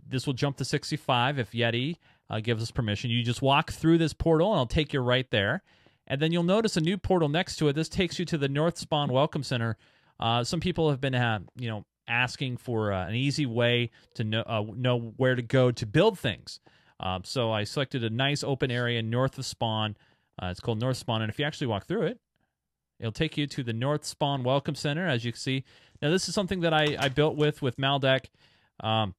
this will jump to 65 if Yeti gives us permission. You just walk through this portal, and I'll take you right there. And then you'll notice a new portal next to it. This takes you to the North Spawn Welcome Center. Some people have been, asking for an easy way to know where to go to build things. So I selected a nice open area north of Spawn. It's called North Spawn, and if you actually walk through it, It'll take you to the North Spawn Welcome Center, as you can see. Now, this is something that I built with Maldek. And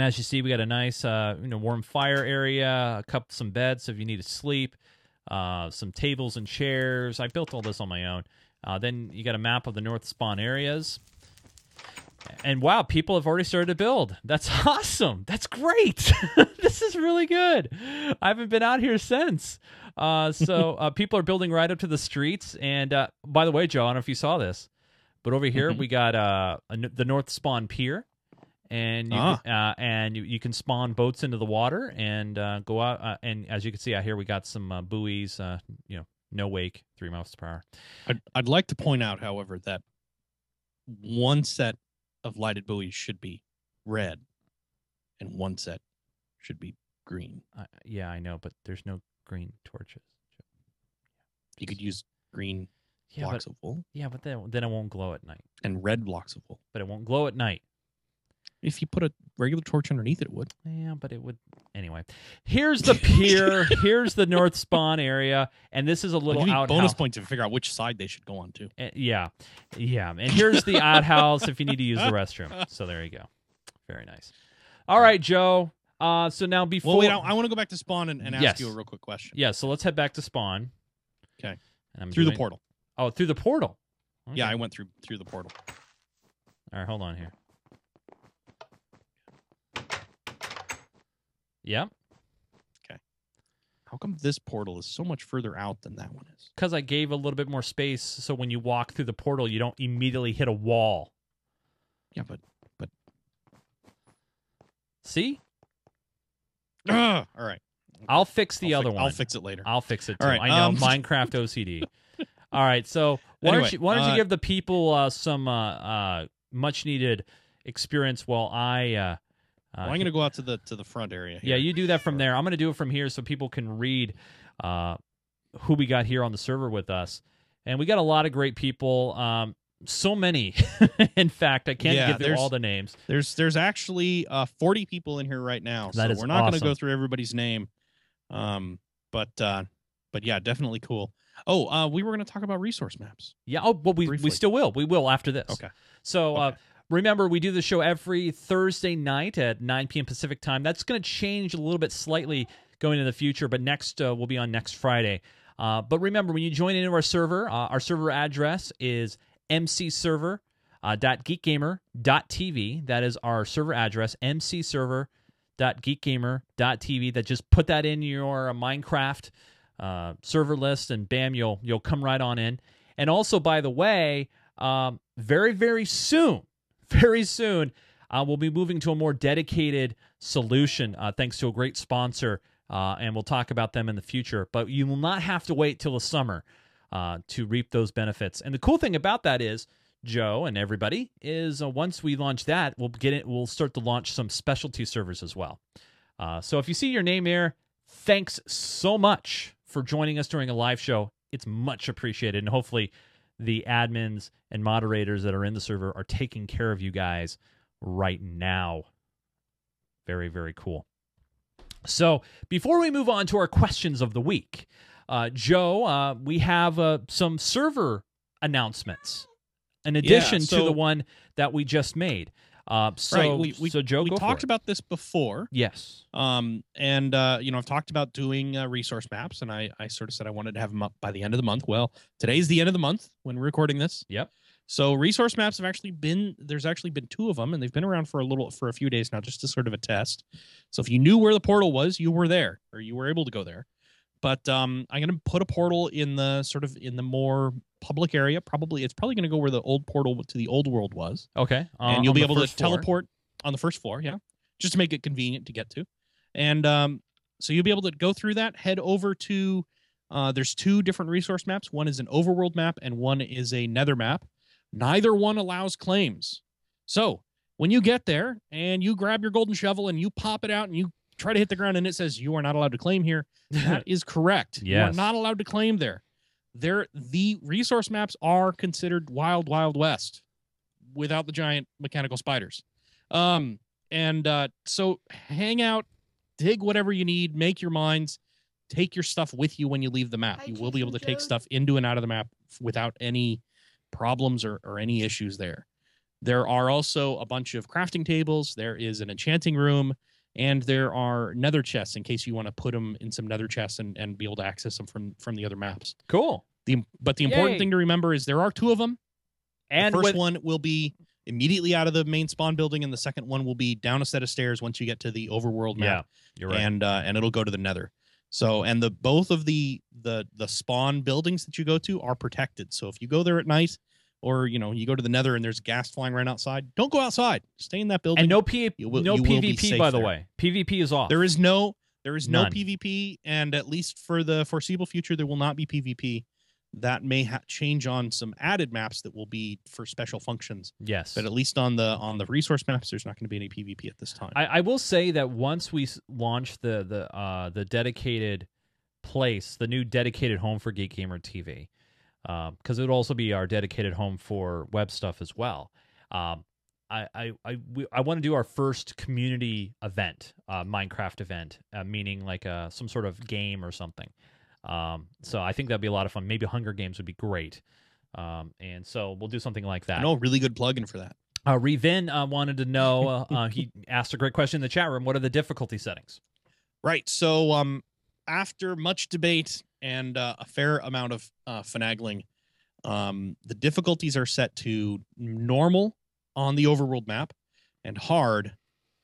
as you see, we got a nice warm fire area, some beds if you need to sleep, some tables and chairs. I built all this on my own. Then you got a map of the North Spawn areas. And wow, people have already started to build. That's awesome. That's great. This is really good. I haven't been out here since. People are building right up to the streets. And by the way, Joe, I don't know if you saw this, but over here we got the North Spawn Pier. And you can spawn boats into the water and go out. And as you can see out here, we got some buoys, no wake, 3 miles per hour. I'd like to point out, however, that one set of lighted buoys should be red and one set should be green. Yeah, I know, but there's no green torches. You could use green blocks of wool. Yeah, but then it won't glow at night. And red blocks of wool. But it won't glow at night. If you put a regular torch underneath, it would. Yeah, but it would. Anyway, here's the pier. Here's the North Spawn area, and this is a little outhouse. Bonus points if you figure out which side they should go on to. Yeah. And here's the outhouse if you need to use the restroom. So there you go. Very nice. All right, Joe. So now before, well, wait, I want to go back to Spawn and ask you a real quick question. Yeah. So let's head back to Spawn. Okay. And I'm the portal. Oh, through the portal. Okay. Yeah, I went through the portal. All right, hold on here. Yeah. Okay. How come this portal is so much further out than that one is? Because I gave a little bit more space, so when you walk through the portal, you don't immediately hit a wall. Yeah, but. See? All right. I'll fix the other one. I'll fix it later. I'll fix it too. Right, I know, Minecraft OCD. All right, so why don't you give the people some much-needed experience while I... I'm going to go out to the front area here. Yeah, you do that from there. I'm going to do it from here so people can read who we got here on the server with us. And we got a lot of great people, so many. In fact, I can't give you all the names. There's actually 40 people in here right now, so we're not going to go through everybody's name. But yeah, definitely cool. Oh, we were going to talk about resource maps. Yeah, oh, well, we still will. We will after this. Okay. So... Okay. Remember, we do the show every Thursday night at 9 p.m. Pacific time. That's going to change a little bit slightly going into the future, but next we'll be on next Friday. But remember, when you join into our server address is mcserver.geekgamer.tv. That is our server address, mcserver.geekgamer.tv. That just put that in your Minecraft server list, and bam, you'll come right on in. And also, by the way, very, very soon, we'll be moving to a more dedicated solution thanks to a great sponsor, and we'll talk about them in the future. But you will not have to wait till the summer to reap those benefits. And the cool thing about that is, Joe and everybody, is once we launch that, we'll start to launch some specialty servers as well. So if you see your name here, thanks so much for joining us during a live show. It's much appreciated, and hopefully the admins and moderators that are in the server are taking care of you guys right now. Very, very cool. So before we move on to our questions of the week, Joe, we have some server announcements in addition to the one that we just made. Joe, we talked about this before. Yes. I've talked about doing resource maps, and I sort of said I wanted to have them up by the end of the month. Well, today's the end of the month when we're recording this. Yep. So resource maps have there's actually been two of them, and they've been around for a few days now, just as sort of a test. So if you knew where the portal was, you were there, or you were able to go there. But I'm going to put a portal in the more public area. It's probably going to go where the old portal to the old world was. Okay. And you'll be able to teleport on the first floor, yeah, just to make it convenient to get to. And so you'll be able to go through that, head over to... there's two different resource maps. One is an overworld map, and one is a nether map. Neither one allows claims. So when you get there, and you grab your golden shovel, and you pop it out, and you try to hit the ground, and it says you are not allowed to claim here. That is correct. Yes. You are not allowed to claim there. The resource maps are considered wild, wild west without the giant mechanical spiders. So hang out, dig whatever you need, make your mines, take your stuff with you when you leave the map. You will be able to take stuff into and out of the map without any problems or any issues there. There are also a bunch of crafting tables. There is an enchanting room, and there are nether chests in case you want to put them in some nether chests and be able to access them from the other maps. Cool. But the important thing to remember is there are two of them. And the first one will be immediately out of the main spawn building, and the second one will be down a set of stairs once you get to the overworld map. Yeah, you're right. And it'll go to the nether. So, and both of the spawn buildings that you go to are protected. So if you go there at night, or you go to the nether and there's gas flying right outside, don't go outside. Stay in that building. And no PvP, by the way. PvP is off. There is no PvP, and at least for the foreseeable future, there will not be PvP. That may change on some added maps that will be for special functions. Yes, but at least on the resource maps, there's not going to be any PvP at this time. I will say that once we launch the dedicated place, the new dedicated home for Geek Gamer TV, because it would also be our dedicated home for web stuff as well. I want to do our first community event, Minecraft event, meaning like some sort of game or something. So I think that'd be a lot of fun. Maybe Hunger Games would be great. And so we'll do something like that. I know a really good plug-in for that. Revin wanted to know, he asked a great question in the chat room. What are the difficulty settings? Right. So after much debate and a fair amount of finagling, the difficulties are set to normal on the overworld map and hard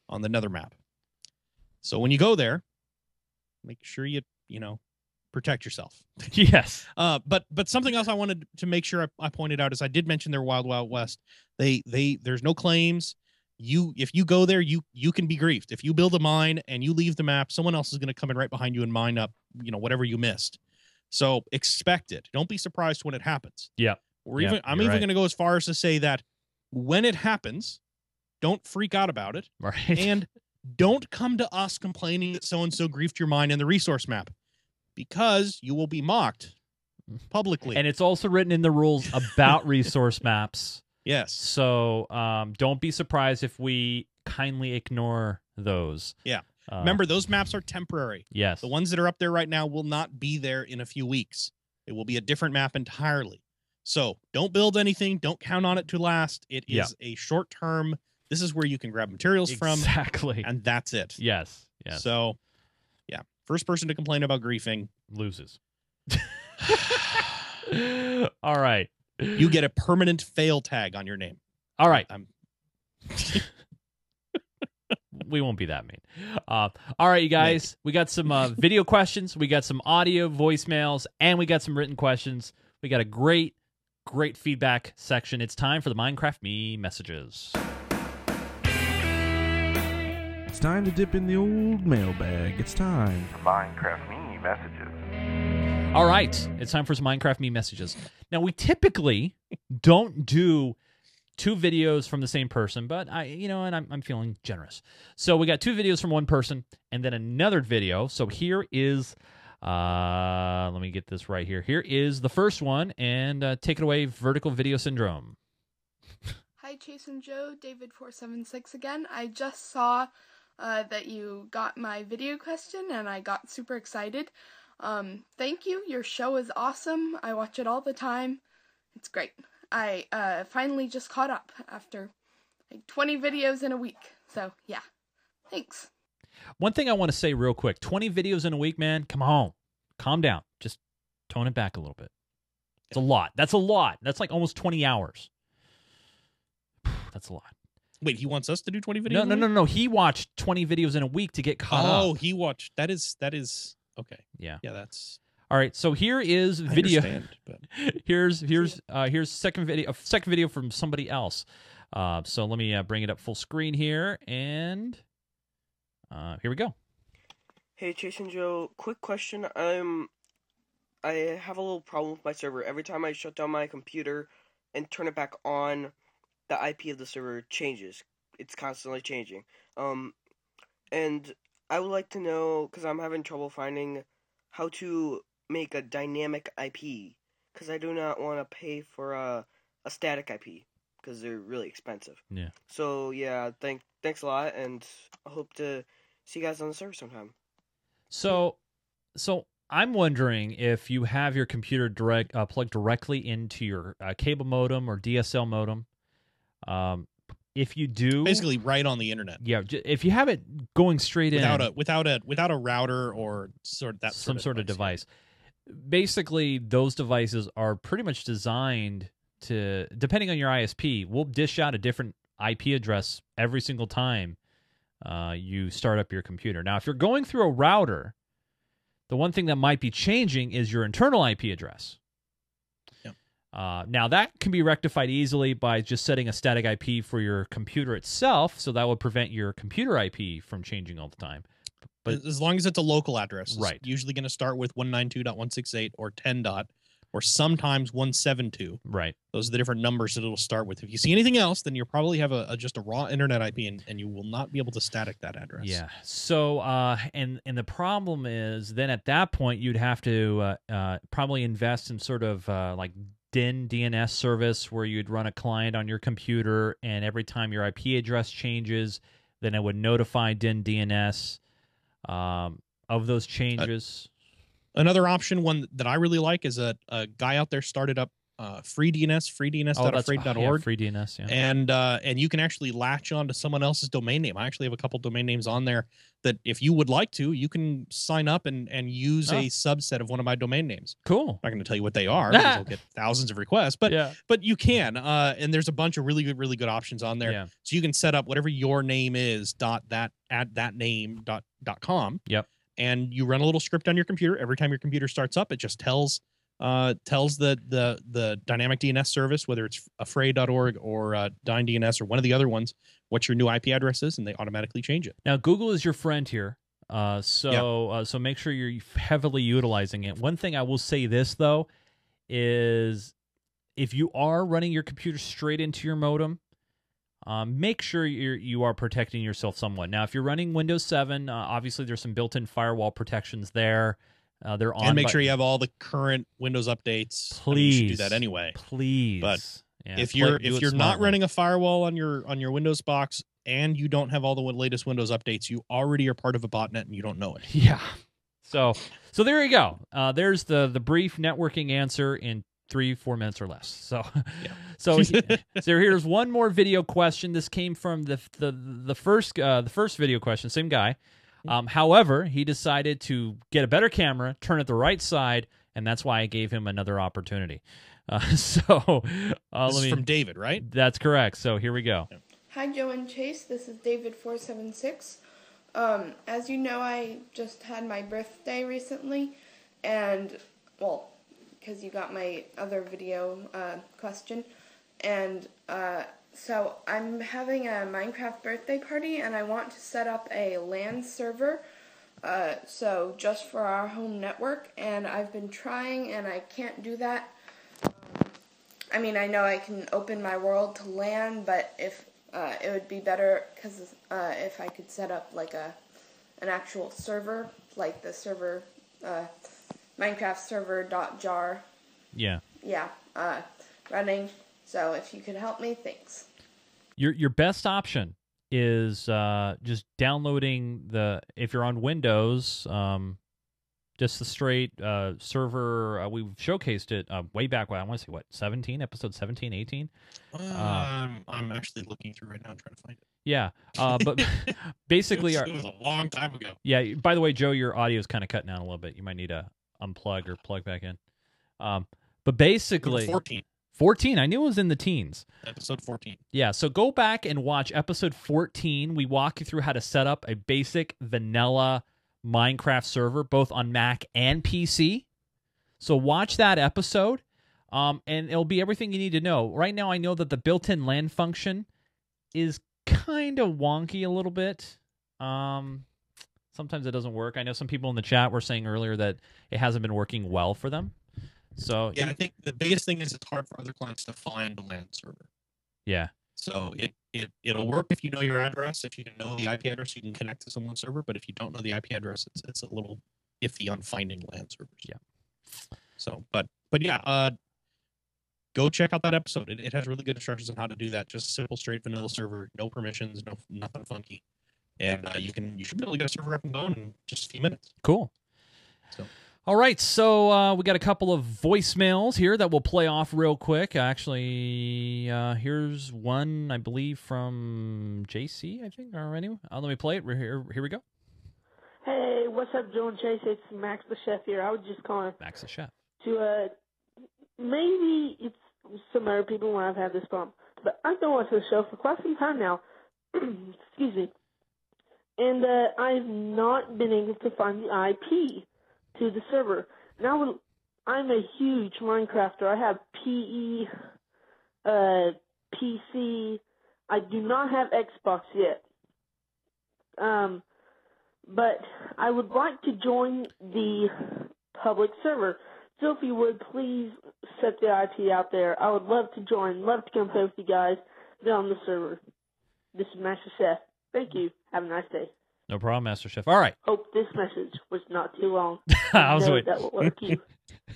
on the nether map. So when you go there, make sure you protect yourself. Yes. But something else I wanted to make sure I pointed out is I did mention their Wild Wild West. There's no claims. If you go there, you can be griefed. If you build a mine and you leave the map, someone else is going to come in right behind you and mine up, whatever you missed. So expect it. Don't be surprised when it happens. Yeah. I'm even going to go as far as to say that when it happens, don't freak out about it. Right. And don't come to us complaining that so-and-so griefed your mine in the resource map, because you will be mocked publicly. And it's also written in the rules about resource maps. Yes. So don't be surprised if we kindly ignore those. Yeah. Remember, those maps are temporary. Yes. The ones that are up there right now will not be there in a few weeks. It will be a different map entirely. So don't build anything. Don't count on it to last. It is a short-term. This is where you can grab materials from. Exactly. And that's it. Yes. Yes. So... first person to complain about griefing loses. All right. You get a permanent fail tag on your name. All right. We won't be that mean. All right, you guys. We got some video questions. We got some audio voicemails. And we got some written questions. We got a great, great feedback section. It's time for the Minecraft Me messages. It's time to dip in the old mailbag. It's time for Minecraft Me messages. All right. It's time for some Minecraft Me messages. Now, we typically don't do two videos from the same person, but I'm feeling generous. So we got two videos from one person and then another video. So here is, let me get this right here. Here is the first one, and take it away, Vertical Video Syndrome. Hi, Chase and Joe, David476 again. I just saw... that you got my video question, and I got super excited. Thank you. Your show is awesome. I watch it all the time. It's great. I finally just caught up after like 20 videos in a week. So, yeah. Thanks. One thing I want to say real quick. 20 videos in a week, man. Come on. Calm down. Just tone it back a little bit. It's a lot. That's a lot. That's like almost 20 hours. That's a lot. Wait, he wants us to do 20 videos? No, no, no, no. He watched 20 videos in a week to get caught up. Oh, he watched. That is okay. Yeah. Yeah, that's all right. So here is video. Here's second video from somebody else. So let me bring it up full screen here, and here we go. Hey, Chase and Joe, quick question. I have a little problem with my server. Every time I shut down my computer and turn it back on, the IP of the server changes. It's constantly changing. And I would like to know, because I'm having trouble finding how to make a dynamic IP, because I do not want to pay for a static IP, because they're really expensive. Yeah. So, yeah, thanks a lot, and I hope to see you guys on the server sometime. So I'm wondering if you have your computer plugged directly into your cable modem or DSL modem. If you do, basically right on the internet. Yeah, if you have it going straight without a router or some sort of device. Basically, those devices are pretty much designed to, depending on your ISP, we'll dish out a different IP address every single time you start up your computer. Now, if you're going through a router, the one thing that might be changing is your internal IP address. Yep. Now, that can be rectified easily by just setting a static IP for your computer itself, so that would prevent your computer IP from changing all the time. But as long as it's a local address, it's right. Usually going to start with 192.168 or 10. Or sometimes 172. Right. Those are the different numbers that it'll start with. If you see anything else, then you'll probably have just a raw internet IP, and you will not be able to static that address. Yeah. So, and the problem is then at that point, you'd have to probably invest in sort of like DynDNS service where you'd run a client on your computer, and every time your IP address changes, then it would notify DynDNS of those changes. Another option, one that I really like, is a guy out there started up free DNS, freedns.afraid.org. Oh, yeah, free DNS, yeah. And you can actually latch on to someone else's domain name. I actually have a couple domain names on there that if you would like to, you can sign up and use a subset of one of my domain names. Cool. I'm not going to tell you what they are because I'll get thousands of requests, but yeah. But you can. And there's a bunch of really good options on there. Yeah. So you can set up whatever your name is .thatname.com. Yep. And you run a little script on your computer. Every time your computer starts up, it just tells the dynamic DNS service, whether it's afraid.org or DynDNS or one of the other ones, what your new IP address is, and they automatically change it. Now, Google is your friend here, so make sure you're heavily utilizing it. One thing I will say this, though, is if you are running your computer straight into your modem, make sure you are protecting yourself somewhat. Now, if you're running Windows 7, obviously there's some built-in firewall protections there. They're on. And make sure you have all the current Windows updates. Please, I mean, you should do that anyway. Please, but yeah, if you're not running a firewall on your Windows box and you don't have all the latest Windows updates, you already are part of a botnet and you don't know it. Yeah. So there you go. There's the brief networking answer in 3-4 minutes or less. So, yeah. so here's one more video question. This came from the first video question, same guy. However, he decided to get a better camera, turn it the right side, and that's why I gave him another opportunity. This is from David, right? That's correct. So here we go. Hi, Joe and Chase. This is David 476. As you know, I just had my birthday recently, and well, because you got my other video question, and so I'm having a Minecraft birthday party, and I want to set up a LAN server, so just for our home network, and I've been trying, and I can't do that. I mean, I know I can open my world to LAN, but if it would be better, because if I could set up like an actual server, like the server. Minecraft server.jar. Yeah. Yeah. Running. So if you could help me, thanks. Your best option is just downloading if you're on Windows, just the straight server. We've showcased it way back when, I want to say, what, 17? Episode 17, 18? I'm actually looking through right now trying to find it. Yeah, but basically... it was a long time ago. Yeah, by the way, Joe, your audio's kind of cutting out a little bit. You might need a... unplug or plug back in. But basically... 14. 14. I knew it was in the teens. Episode 14. Yeah, so go back and watch episode 14. We walk you through how to set up a basic vanilla Minecraft server, both on Mac and PC. So watch that episode, and it'll be everything you need to know. Right now, I know that the built-in LAN function is kind of wonky a little bit. Sometimes it doesn't work. I know some people in the chat were saying earlier that it hasn't been working well for them. So yeah, I think the biggest thing is it's hard for other clients to find a LAN server. Yeah. So it'll work if you know your address. If you know the IP address, you can connect to someone's server. But if you don't know the IP address, it's a little iffy on finding LAN servers. Yeah. So, but yeah, go check out that episode. It has really good instructions on how to do that. Just simple, straight vanilla server, no permissions, no nothing funky. And you should be able to get a server up and going in just a few minutes. Cool. So. All right, so we got a couple of voicemails here that we'll play off real quick. Actually, here's one, I believe, from JC, I think, or anyway. Let me play it. Here we go. Hey, what's up, Joe and Chase? It's Max the Chef here. I was just calling Max the Chef. To maybe it's some other people when I've had this problem, but I've been watching the show for quite some time now. Excuse me. And I've not been able to find the IP to the server. Now I'm a huge Minecrafter. I have PE, PC. I do not have Xbox yet. But I would like to join the public server. So if you would, please set the IP out there. I would love to join. Love to come play with you guys. Get on the server. This is Master Chef. Thank you. Have a nice day. No problem, Master Chef. All right. Hope this message was not too long. I was waiting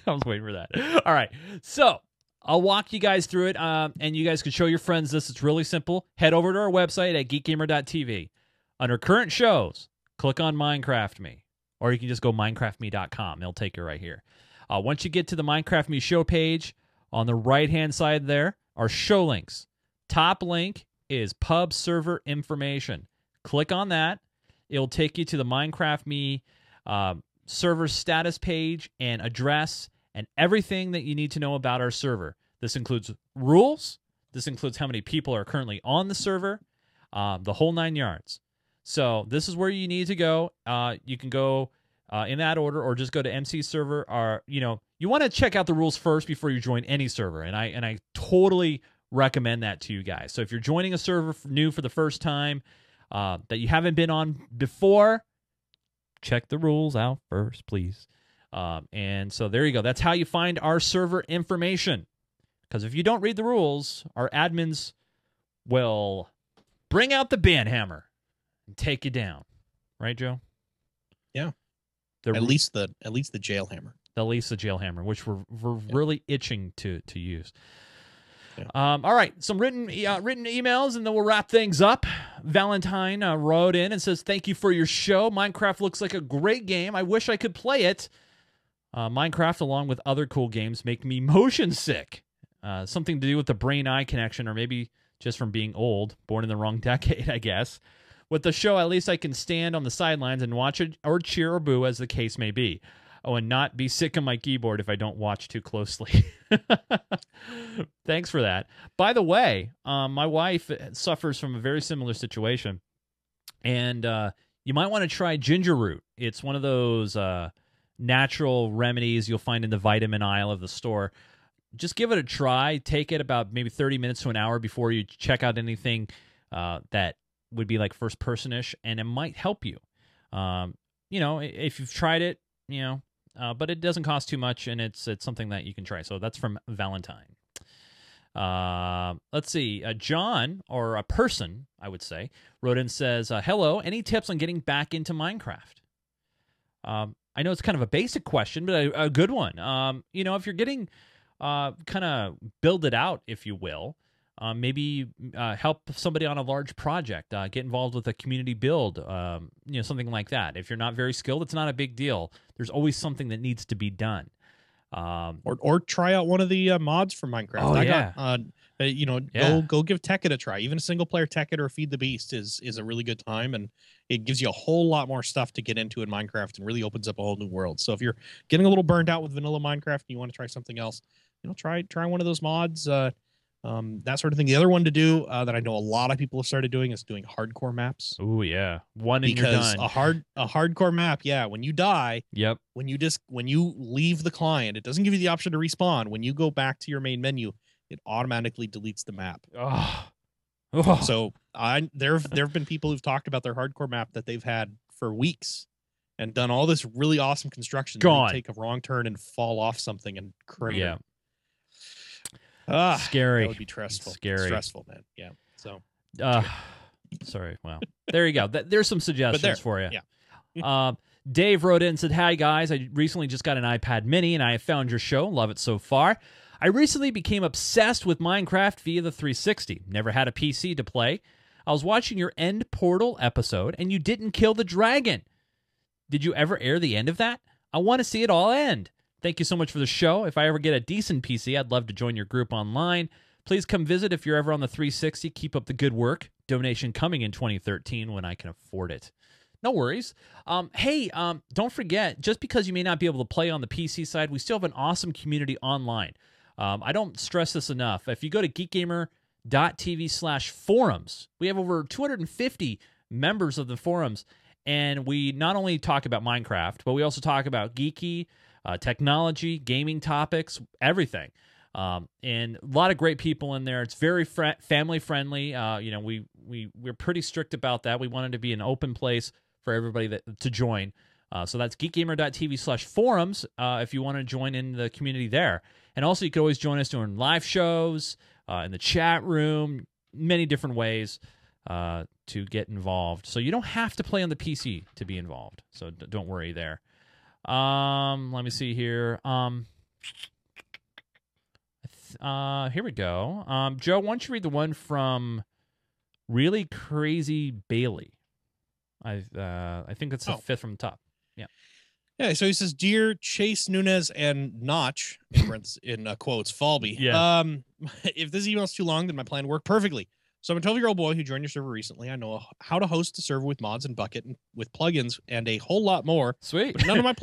for that. All right. So I'll walk you guys through it, and you guys can show your friends this. It's really simple. Head over to our website at geekgamer.tv. Under current shows, click on Minecraft Me, or you can just go minecraftme.com. It'll take you right here. Once you get to the Minecraft Me show page, on the right-hand side there are show links. Top link is pub server information. Click on that. It'll take you to the Minecraft Me server status page and address and everything that you need to know about our server. This includes rules. This includes how many people are currently on the server, the whole 9 yards. So this is where you need to go. You can go in that order or just go to MC server. Or, you know, you want to check out the rules first before you join any server, and I totally recommend that to you guys. So if you're joining a server new for the first time, that you haven't been on before, check the rules out first, please. And so there you go. That's how you find our server information. Because if you don't read the rules, our admins will bring out the ban hammer and take you down. Right, Joe? Yeah. At least the jail hammer. At least the jail hammer, which we're really itching to use. Yeah. All right, some written emails, and then we'll wrap things up. Valentine wrote in and says, "Thank you for your show. Minecraft looks like a great game. I wish I could play it. Minecraft, along with other cool games, make me motion sick. Something to do with the brain-eye connection, or maybe just from being old, born in the wrong decade, I guess. With the show, at least I can stand on the sidelines and watch it, or cheer or boo, as the case may be. Oh, and not be sick on my keyboard if I don't watch too closely." Thanks for that. By the way, my wife suffers from a very similar situation, and you might want to try ginger root. It's one of those natural remedies you'll find in the vitamin aisle of the store. Just give it a try. Take it about maybe 30 minutes to an hour before you check out anything that would be like first person-ish, and it might help you. You know, if you've tried it, you know. But it doesn't cost too much, and it's something that you can try. So that's from Valentine. Let's see. John, or a person, I would say, wrote in and says, "Hello, any tips on getting back into Minecraft?" I know it's kind of a basic question, but a good one. You know, if you're getting kind of build it out, if you will, maybe help somebody on a large project, get involved with a community build, you know, something like that. If you're not very skilled, it's not a big deal. There's always something that needs to be done. Or try out one of the mods for Minecraft. Oh, yeah. You know, go give Tekkit a try. Even a single-player Tekkit or Feed the Beast is a really good time, and it gives you a whole lot more stuff to get into in Minecraft and really opens up a whole new world. So if you're getting a little burned out with vanilla Minecraft and you want to try something else, you know, try one of those mods. That sort of thing. The other one to do that I know a lot of people have started doing is doing hardcore maps. Oh yeah, one and you're done. a hardcore map. Yeah, when you die. Yep. When you leave the client, it doesn't give you the option to respawn. When you go back to your main menu, it automatically deletes the map. Oh. Oh. So there have been people who've talked about their hardcore map that they've had for weeks and done all this really awesome construction. Gone. Take a wrong turn and fall off something and crater. Yeah. Scary. That would be stressful. Scary. Stressful, man. Yeah. So. Sorry. Wow. There you go. There's some suggestions for you. Yeah. Dave wrote in and said, "Hi, guys. I recently just got an iPad mini, and I have found your show. Love it so far. I recently became obsessed with Minecraft via the 360. Never had a PC to play. I was watching your End Portal episode, and you didn't kill the dragon. Did you ever air the end of that? I want to see it all end. Thank you so much for the show. If I ever get a decent PC, I'd love to join your group online. Please come visit if you're ever on the 360. Keep up the good work. Donation coming in 2013 when I can afford it. No worries. Hey, don't forget, just because you may not be able to play on the PC side, we still have an awesome community online. I don't stress this enough. If you go to geekgamer.tv/forums, we have over 250 members of the forums, and we not only talk about Minecraft, but we also talk about geeky, technology, gaming topics, everything. And a lot of great people in there. It's very family friendly. We're pretty strict about that. We wanted to be an open place for everybody to join. So that's geekgamer.tv/forums if you want to join in the community there. And also you can always join us during live shows, in the chat room, many different ways to get involved. So you don't have to play on the PC to be involved. So don't worry there. Let me see here. Here we go. Joe, why don't you read the one from Really Crazy Bailey? I think that's the fifth from the top. Yeah. Yeah, so he says, Dear Chase Nunes and Notch, in quotes, Falby. Yeah. If this email's too long, then my plan worked perfectly. So I'm a 12-year-old boy who joined your server recently. I know how to host a server with mods and bucket and with plugins and a whole lot more. Sweet. But none of my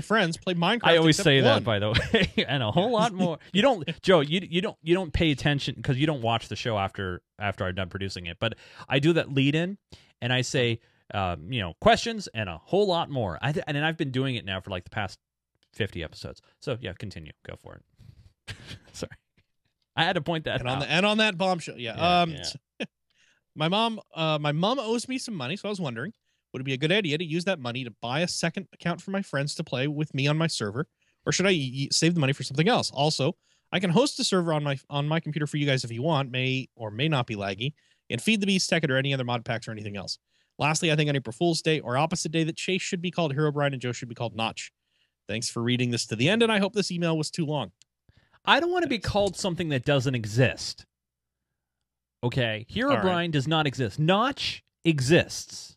friends play Minecraft. I always say that, by the way, and a whole lot more. You don't, Joe. You don't pay attention because you don't watch the show after I'm done producing it. But I do that lead in, and I say, questions and a whole lot more. And I've been doing it now for like the past 50 episodes. So yeah, continue. Go for it. Sorry. I had to point that out. On that bombshell, yeah. My mom owes me some money, so I was wondering, would it be a good idea to use that money to buy a second account for my friends to play with me on my server, or should I save the money for something else? Also, I can host a server on my computer for you guys if you want, may or may not be laggy, and Feed the Beast, Tekkit, or any other mod packs or anything else. Lastly, I think on April Fool's Day or opposite day that Chase should be called Herobrine and Joe should be called Notch. Thanks for reading this to the end, and I hope this email was too long. I don't want to be called something that doesn't exist. Okay, Herobrine does not exist. Notch exists.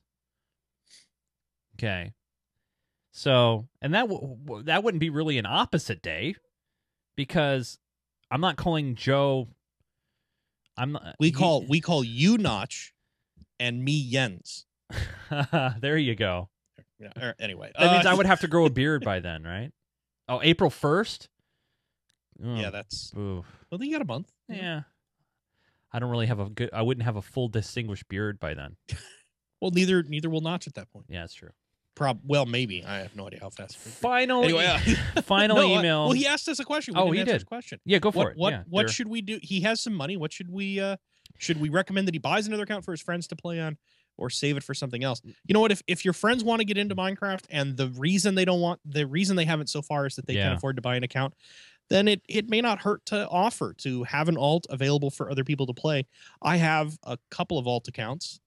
Okay, so and that wouldn't be really an opposite day, because I'm not calling Joe. I'm not. We call you Notch, and me Jens. There you go. Yeah, anyway, that means I would have to grow a beard by then, right? Oh, April 1st. Oh, yeah, that's... Oof. Well, then you got a month. Yeah. I don't really have a good... I wouldn't have a full distinguished beard by then. Well, neither will Notch at that point. Yeah, that's true. Well, maybe. I have no idea how fast... Finally, anyway, email... Well, he asked us a question. We didn't answer his question. Yeah, go for it. What should we do? He has some money. What should we... should we recommend that he buys another account for his friends to play on or save it for something else? You know what? If your friends want to get into Minecraft and the reason they haven't so far is that they can't afford to buy an account... then it may not hurt to offer to have an alt available for other people to play. I have a couple of alt accounts,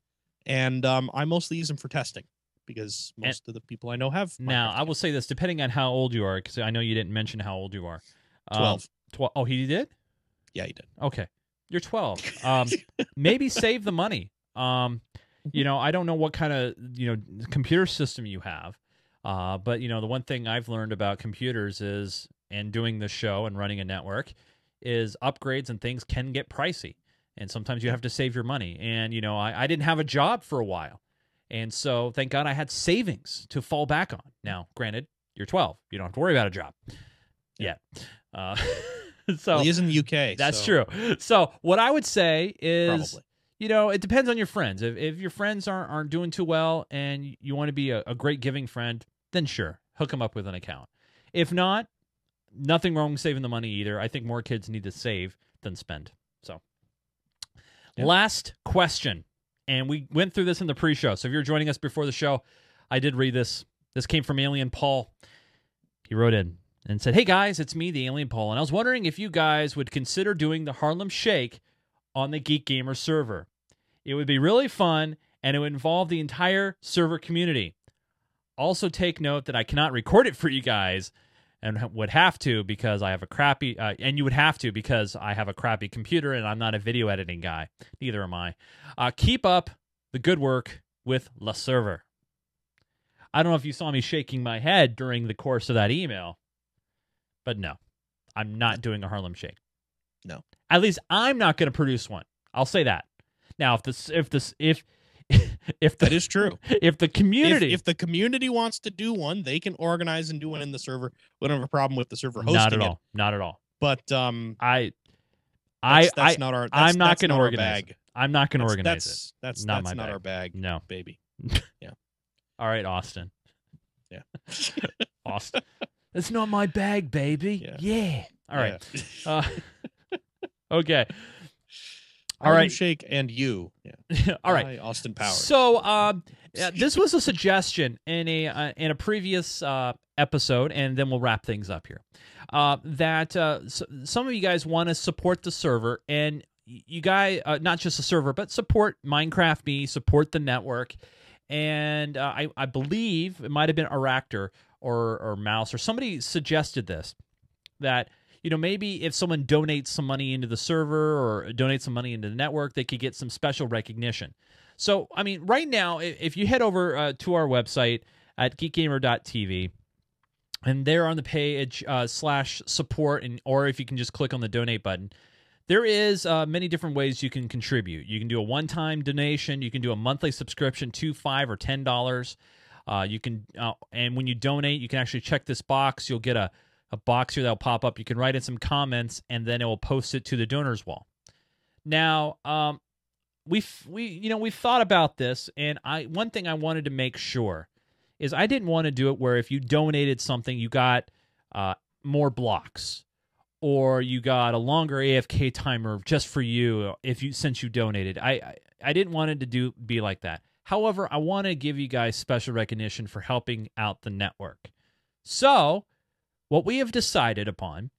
and I mostly use them for testing because most of the people I know have. Now, I will say this, depending on how old you are, because I know you didn't mention how old you are. 12. 12. Oh, he did? Yeah, he did. Okay. You're 12. Maybe save the money. I don't know what kind of computer system you have, but, the one thing I've learned about computers is... and doing the show and running a network is upgrades and things can get pricey. And sometimes you have to save your money. And, I didn't have a job for a while. And so thank God I had savings to fall back on. Now, granted, you're 12. You don't have to worry about a job yet. So well, he is in the UK. That's true. So what I would say is, it depends on your friends. If your friends aren't doing too well and you want to be a great giving friend, then sure, hook them up with an account. If not, nothing wrong with saving the money either. I think more kids need to save than spend. So, Last question. And we went through this in the pre-show. So if you're joining us before the show, I did read this. This came from Alien Paul. He wrote in and said, Hey guys, it's me, the Alien Paul. And I was wondering if you guys would consider doing the Harlem Shake on the Geek Gamer server. It would be really fun, and it would involve the entire server community. Also take note that I cannot record it for you guys, and would have to because I have a crappy, computer and I'm not a video editing guy. Neither am I. Keep up the good work with La Server. I don't know if you saw me shaking my head during the course of that email, but no, I'm not doing a Harlem Shake. No. At least I'm not going to produce one. I'll say that. Now, that is true. If the community, if the community wants to do one, they can organize and do one in the server. We don't have a problem with the server hosting. Not at all. Not at all. But I'm not going to organize it. That's not our bag. No, baby. Yeah. All right, Austin. Yeah. Austin. That's not my bag, baby. Yeah. All right. Yeah. Okay. All right. Shake and you. Yeah. All right. Austin Powers. So this was a suggestion in a previous episode, and then we'll wrap things up here. Some of you guys want to support the server, and you guys, not just the server, but support Minecraft Me, support the network. And I believe it might have been Aractor or Mouse or somebody suggested this, that maybe if someone donates some money into the server or donates some money into the network, they could get some special recognition. So, I mean, right now, if you head over to our website at geekgamer.tv, and there on the page /support, or if you can just click on the donate button, there is many different ways you can contribute. You can do a one-time donation. You can do a monthly subscription, $2, $5, or $10. You can, and when you donate, you can actually check this box. You'll get a box here that'll pop up. You can write in some comments, and then it will post it to the donors wall. Now, we've thought about this, and one thing I wanted to make sure is I didn't want to do it where if you donated something, you got more blocks, or you got a longer AFK timer just for you since you donated. I didn't want it to be like that. However, I want to give you guys special recognition for helping out the network. So, what we have decided upon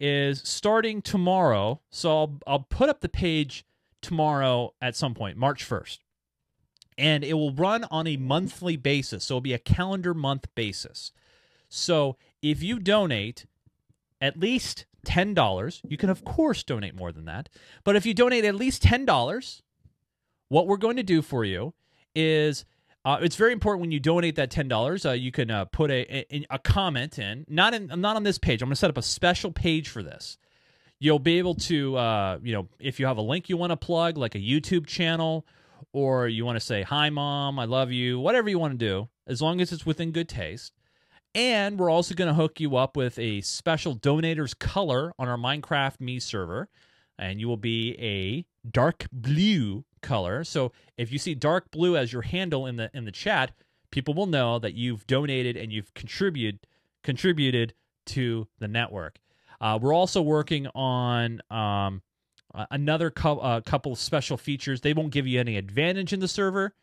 is starting tomorrow, so I'll put up the page tomorrow at some point, March 1st, and it will run on a monthly basis, so it'll be a calendar month basis. So if you donate at least $10, you can of course donate more than that, but if you donate at least $10, what we're going to do for you is... it's very important when you donate that $10, you can put a comment in. Not on this page. I'm going to set up a special page for this. You'll be able to, if you have a link you want to plug, like a YouTube channel, or you want to say, hi, Mom, I love you, whatever you want to do, as long as it's within good taste. And we're also going to hook you up with a special donator's color on our Minecraft Me server, and you will be a dark blue color. So if you see dark blue as your handle in the chat, people will know that you've donated and you've contributed to the network. We're also working on another couple of special features. They won't give you any advantage in the server,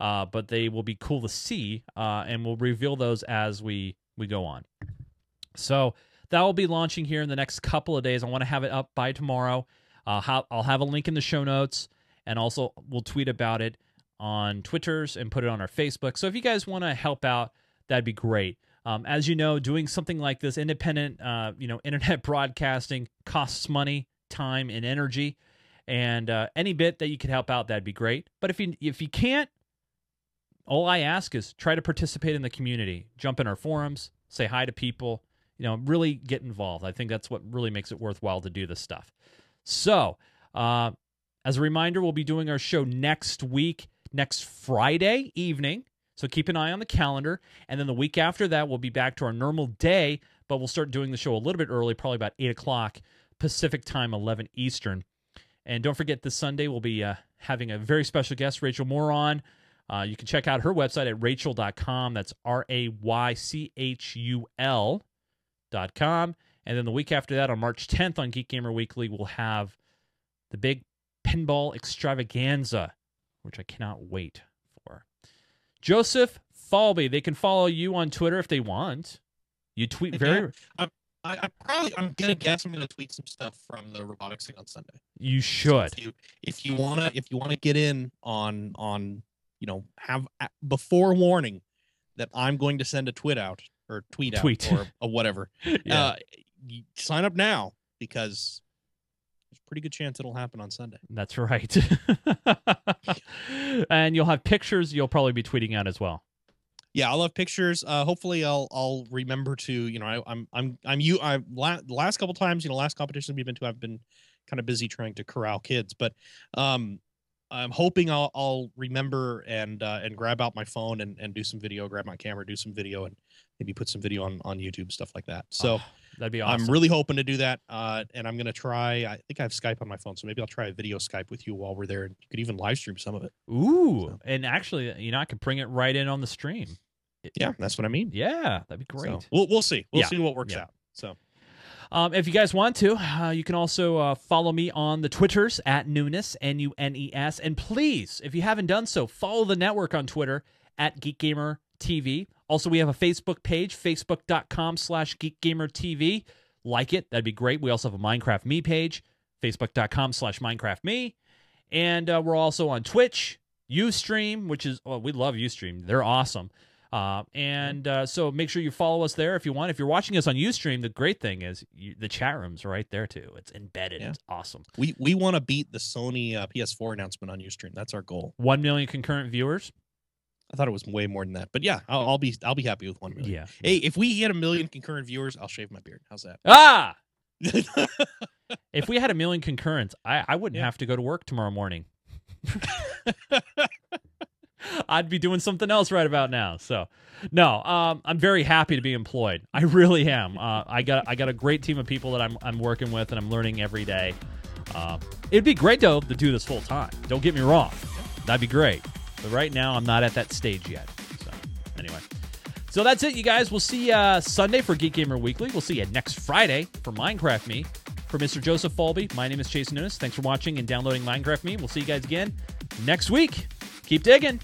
but they will be cool to see, and we'll reveal those as we go on. So that will be launching here in the next couple of days. I want to have it up by tomorrow. I'll have a link in the show notes. And also, we'll tweet about it on Twitters and put it on our Facebook. So if you guys want to help out, that'd be great. As you know, doing something like this, independent, internet broadcasting costs money, time, and energy. And any bit that you could help out, that'd be great. But if you can't, all I ask is try to participate in the community. Jump in our forums, say hi to people. Really get involved. I think that's what really makes it worthwhile to do this stuff. So... as a reminder, we'll be doing our show next week, next Friday evening. So keep an eye on the calendar. And then the week after that, we'll be back to our normal day, but we'll start doing the show a little bit early, probably about 8 o'clock Pacific time, 11 Eastern. And don't forget, this Sunday, we'll be having a very special guest, Rachel Moron. You can check out her website at rachel.com. That's RAYCHUL.com. And then the week after that, on March 10th on Geek Gamer Weekly, we'll have the big pinball extravaganza, which I cannot wait for. Joseph Falby, they can follow you on Twitter if they want. You tweet very... I'm gonna guess I'm gonna tweet some stuff from the robotics thing on Sunday. You should. So if you wanna get in on have before warning that I'm going to send a tweet out or a whatever. Yeah. Sign up now because. Pretty good chance it'll happen on Sunday. That's right. And you'll have pictures you'll probably be tweeting out as well. yeah, I'll have pictures. Hopefully I'll remember to, you know, last couple times, you know, last competitions we've been to, I've been kind of busy trying to corral kids, but, I'm hoping I'll remember and grab out my phone and do some video, grab my camera, do some video, and maybe put some video on YouTube, stuff like that. So that'd be awesome. I'm really hoping to do that. And I'm going to try, I think I have Skype on my phone, so maybe I'll try a video Skype with you while we're there. You could even live stream some of it. Ooh. So. And actually, you know, I could bring it right in on the stream. Yeah. That's what I mean. Yeah. That'd be great. So we'll see. We'll see what works out. So. If you guys want to, you can also follow me on the Twitters at Nunes, N-U-N-E-S. And please, if you haven't done so, follow the network on Twitter at GeekGamerTV. Also, we have a Facebook page, facebook.com/GeekGamerTV. Like it. That'd be great. We also have a Minecraft Me page, facebook.com/MinecraftMe. And we're also on Twitch, Ustream, which is, we love Ustream. They're awesome. So make sure you follow us there if you want. If you're watching us on Ustream, the great thing is the chat room's right there too. It's embedded. Yeah. It's awesome. We want to beat the Sony PS4 announcement on Ustream. That's our goal. 1 million concurrent viewers. I thought it was way more than that, but yeah, I'll be happy with 1 million. Yeah. Hey, if we hit 1 million concurrent viewers, I'll shave my beard. How's that? Ah. If we had 1 million concurrents, I wouldn't have to go to work tomorrow morning. I'd be doing something else right about now. So, no, I'm very happy to be employed. I really am. I got a great team of people that I'm working with, and I'm learning every day. It'd be great though to do this full time. Don't get me wrong, that'd be great. But right now, I'm not at that stage yet. So, anyway, so that's it, you guys. We'll see you Sunday for Geek Gamer Weekly. We'll see you next Friday for Minecraft Me. For Mr. Joseph Falby, my name is Chase Nunes. Thanks for watching and downloading Minecraft Me. We'll see you guys again next week. Keep digging.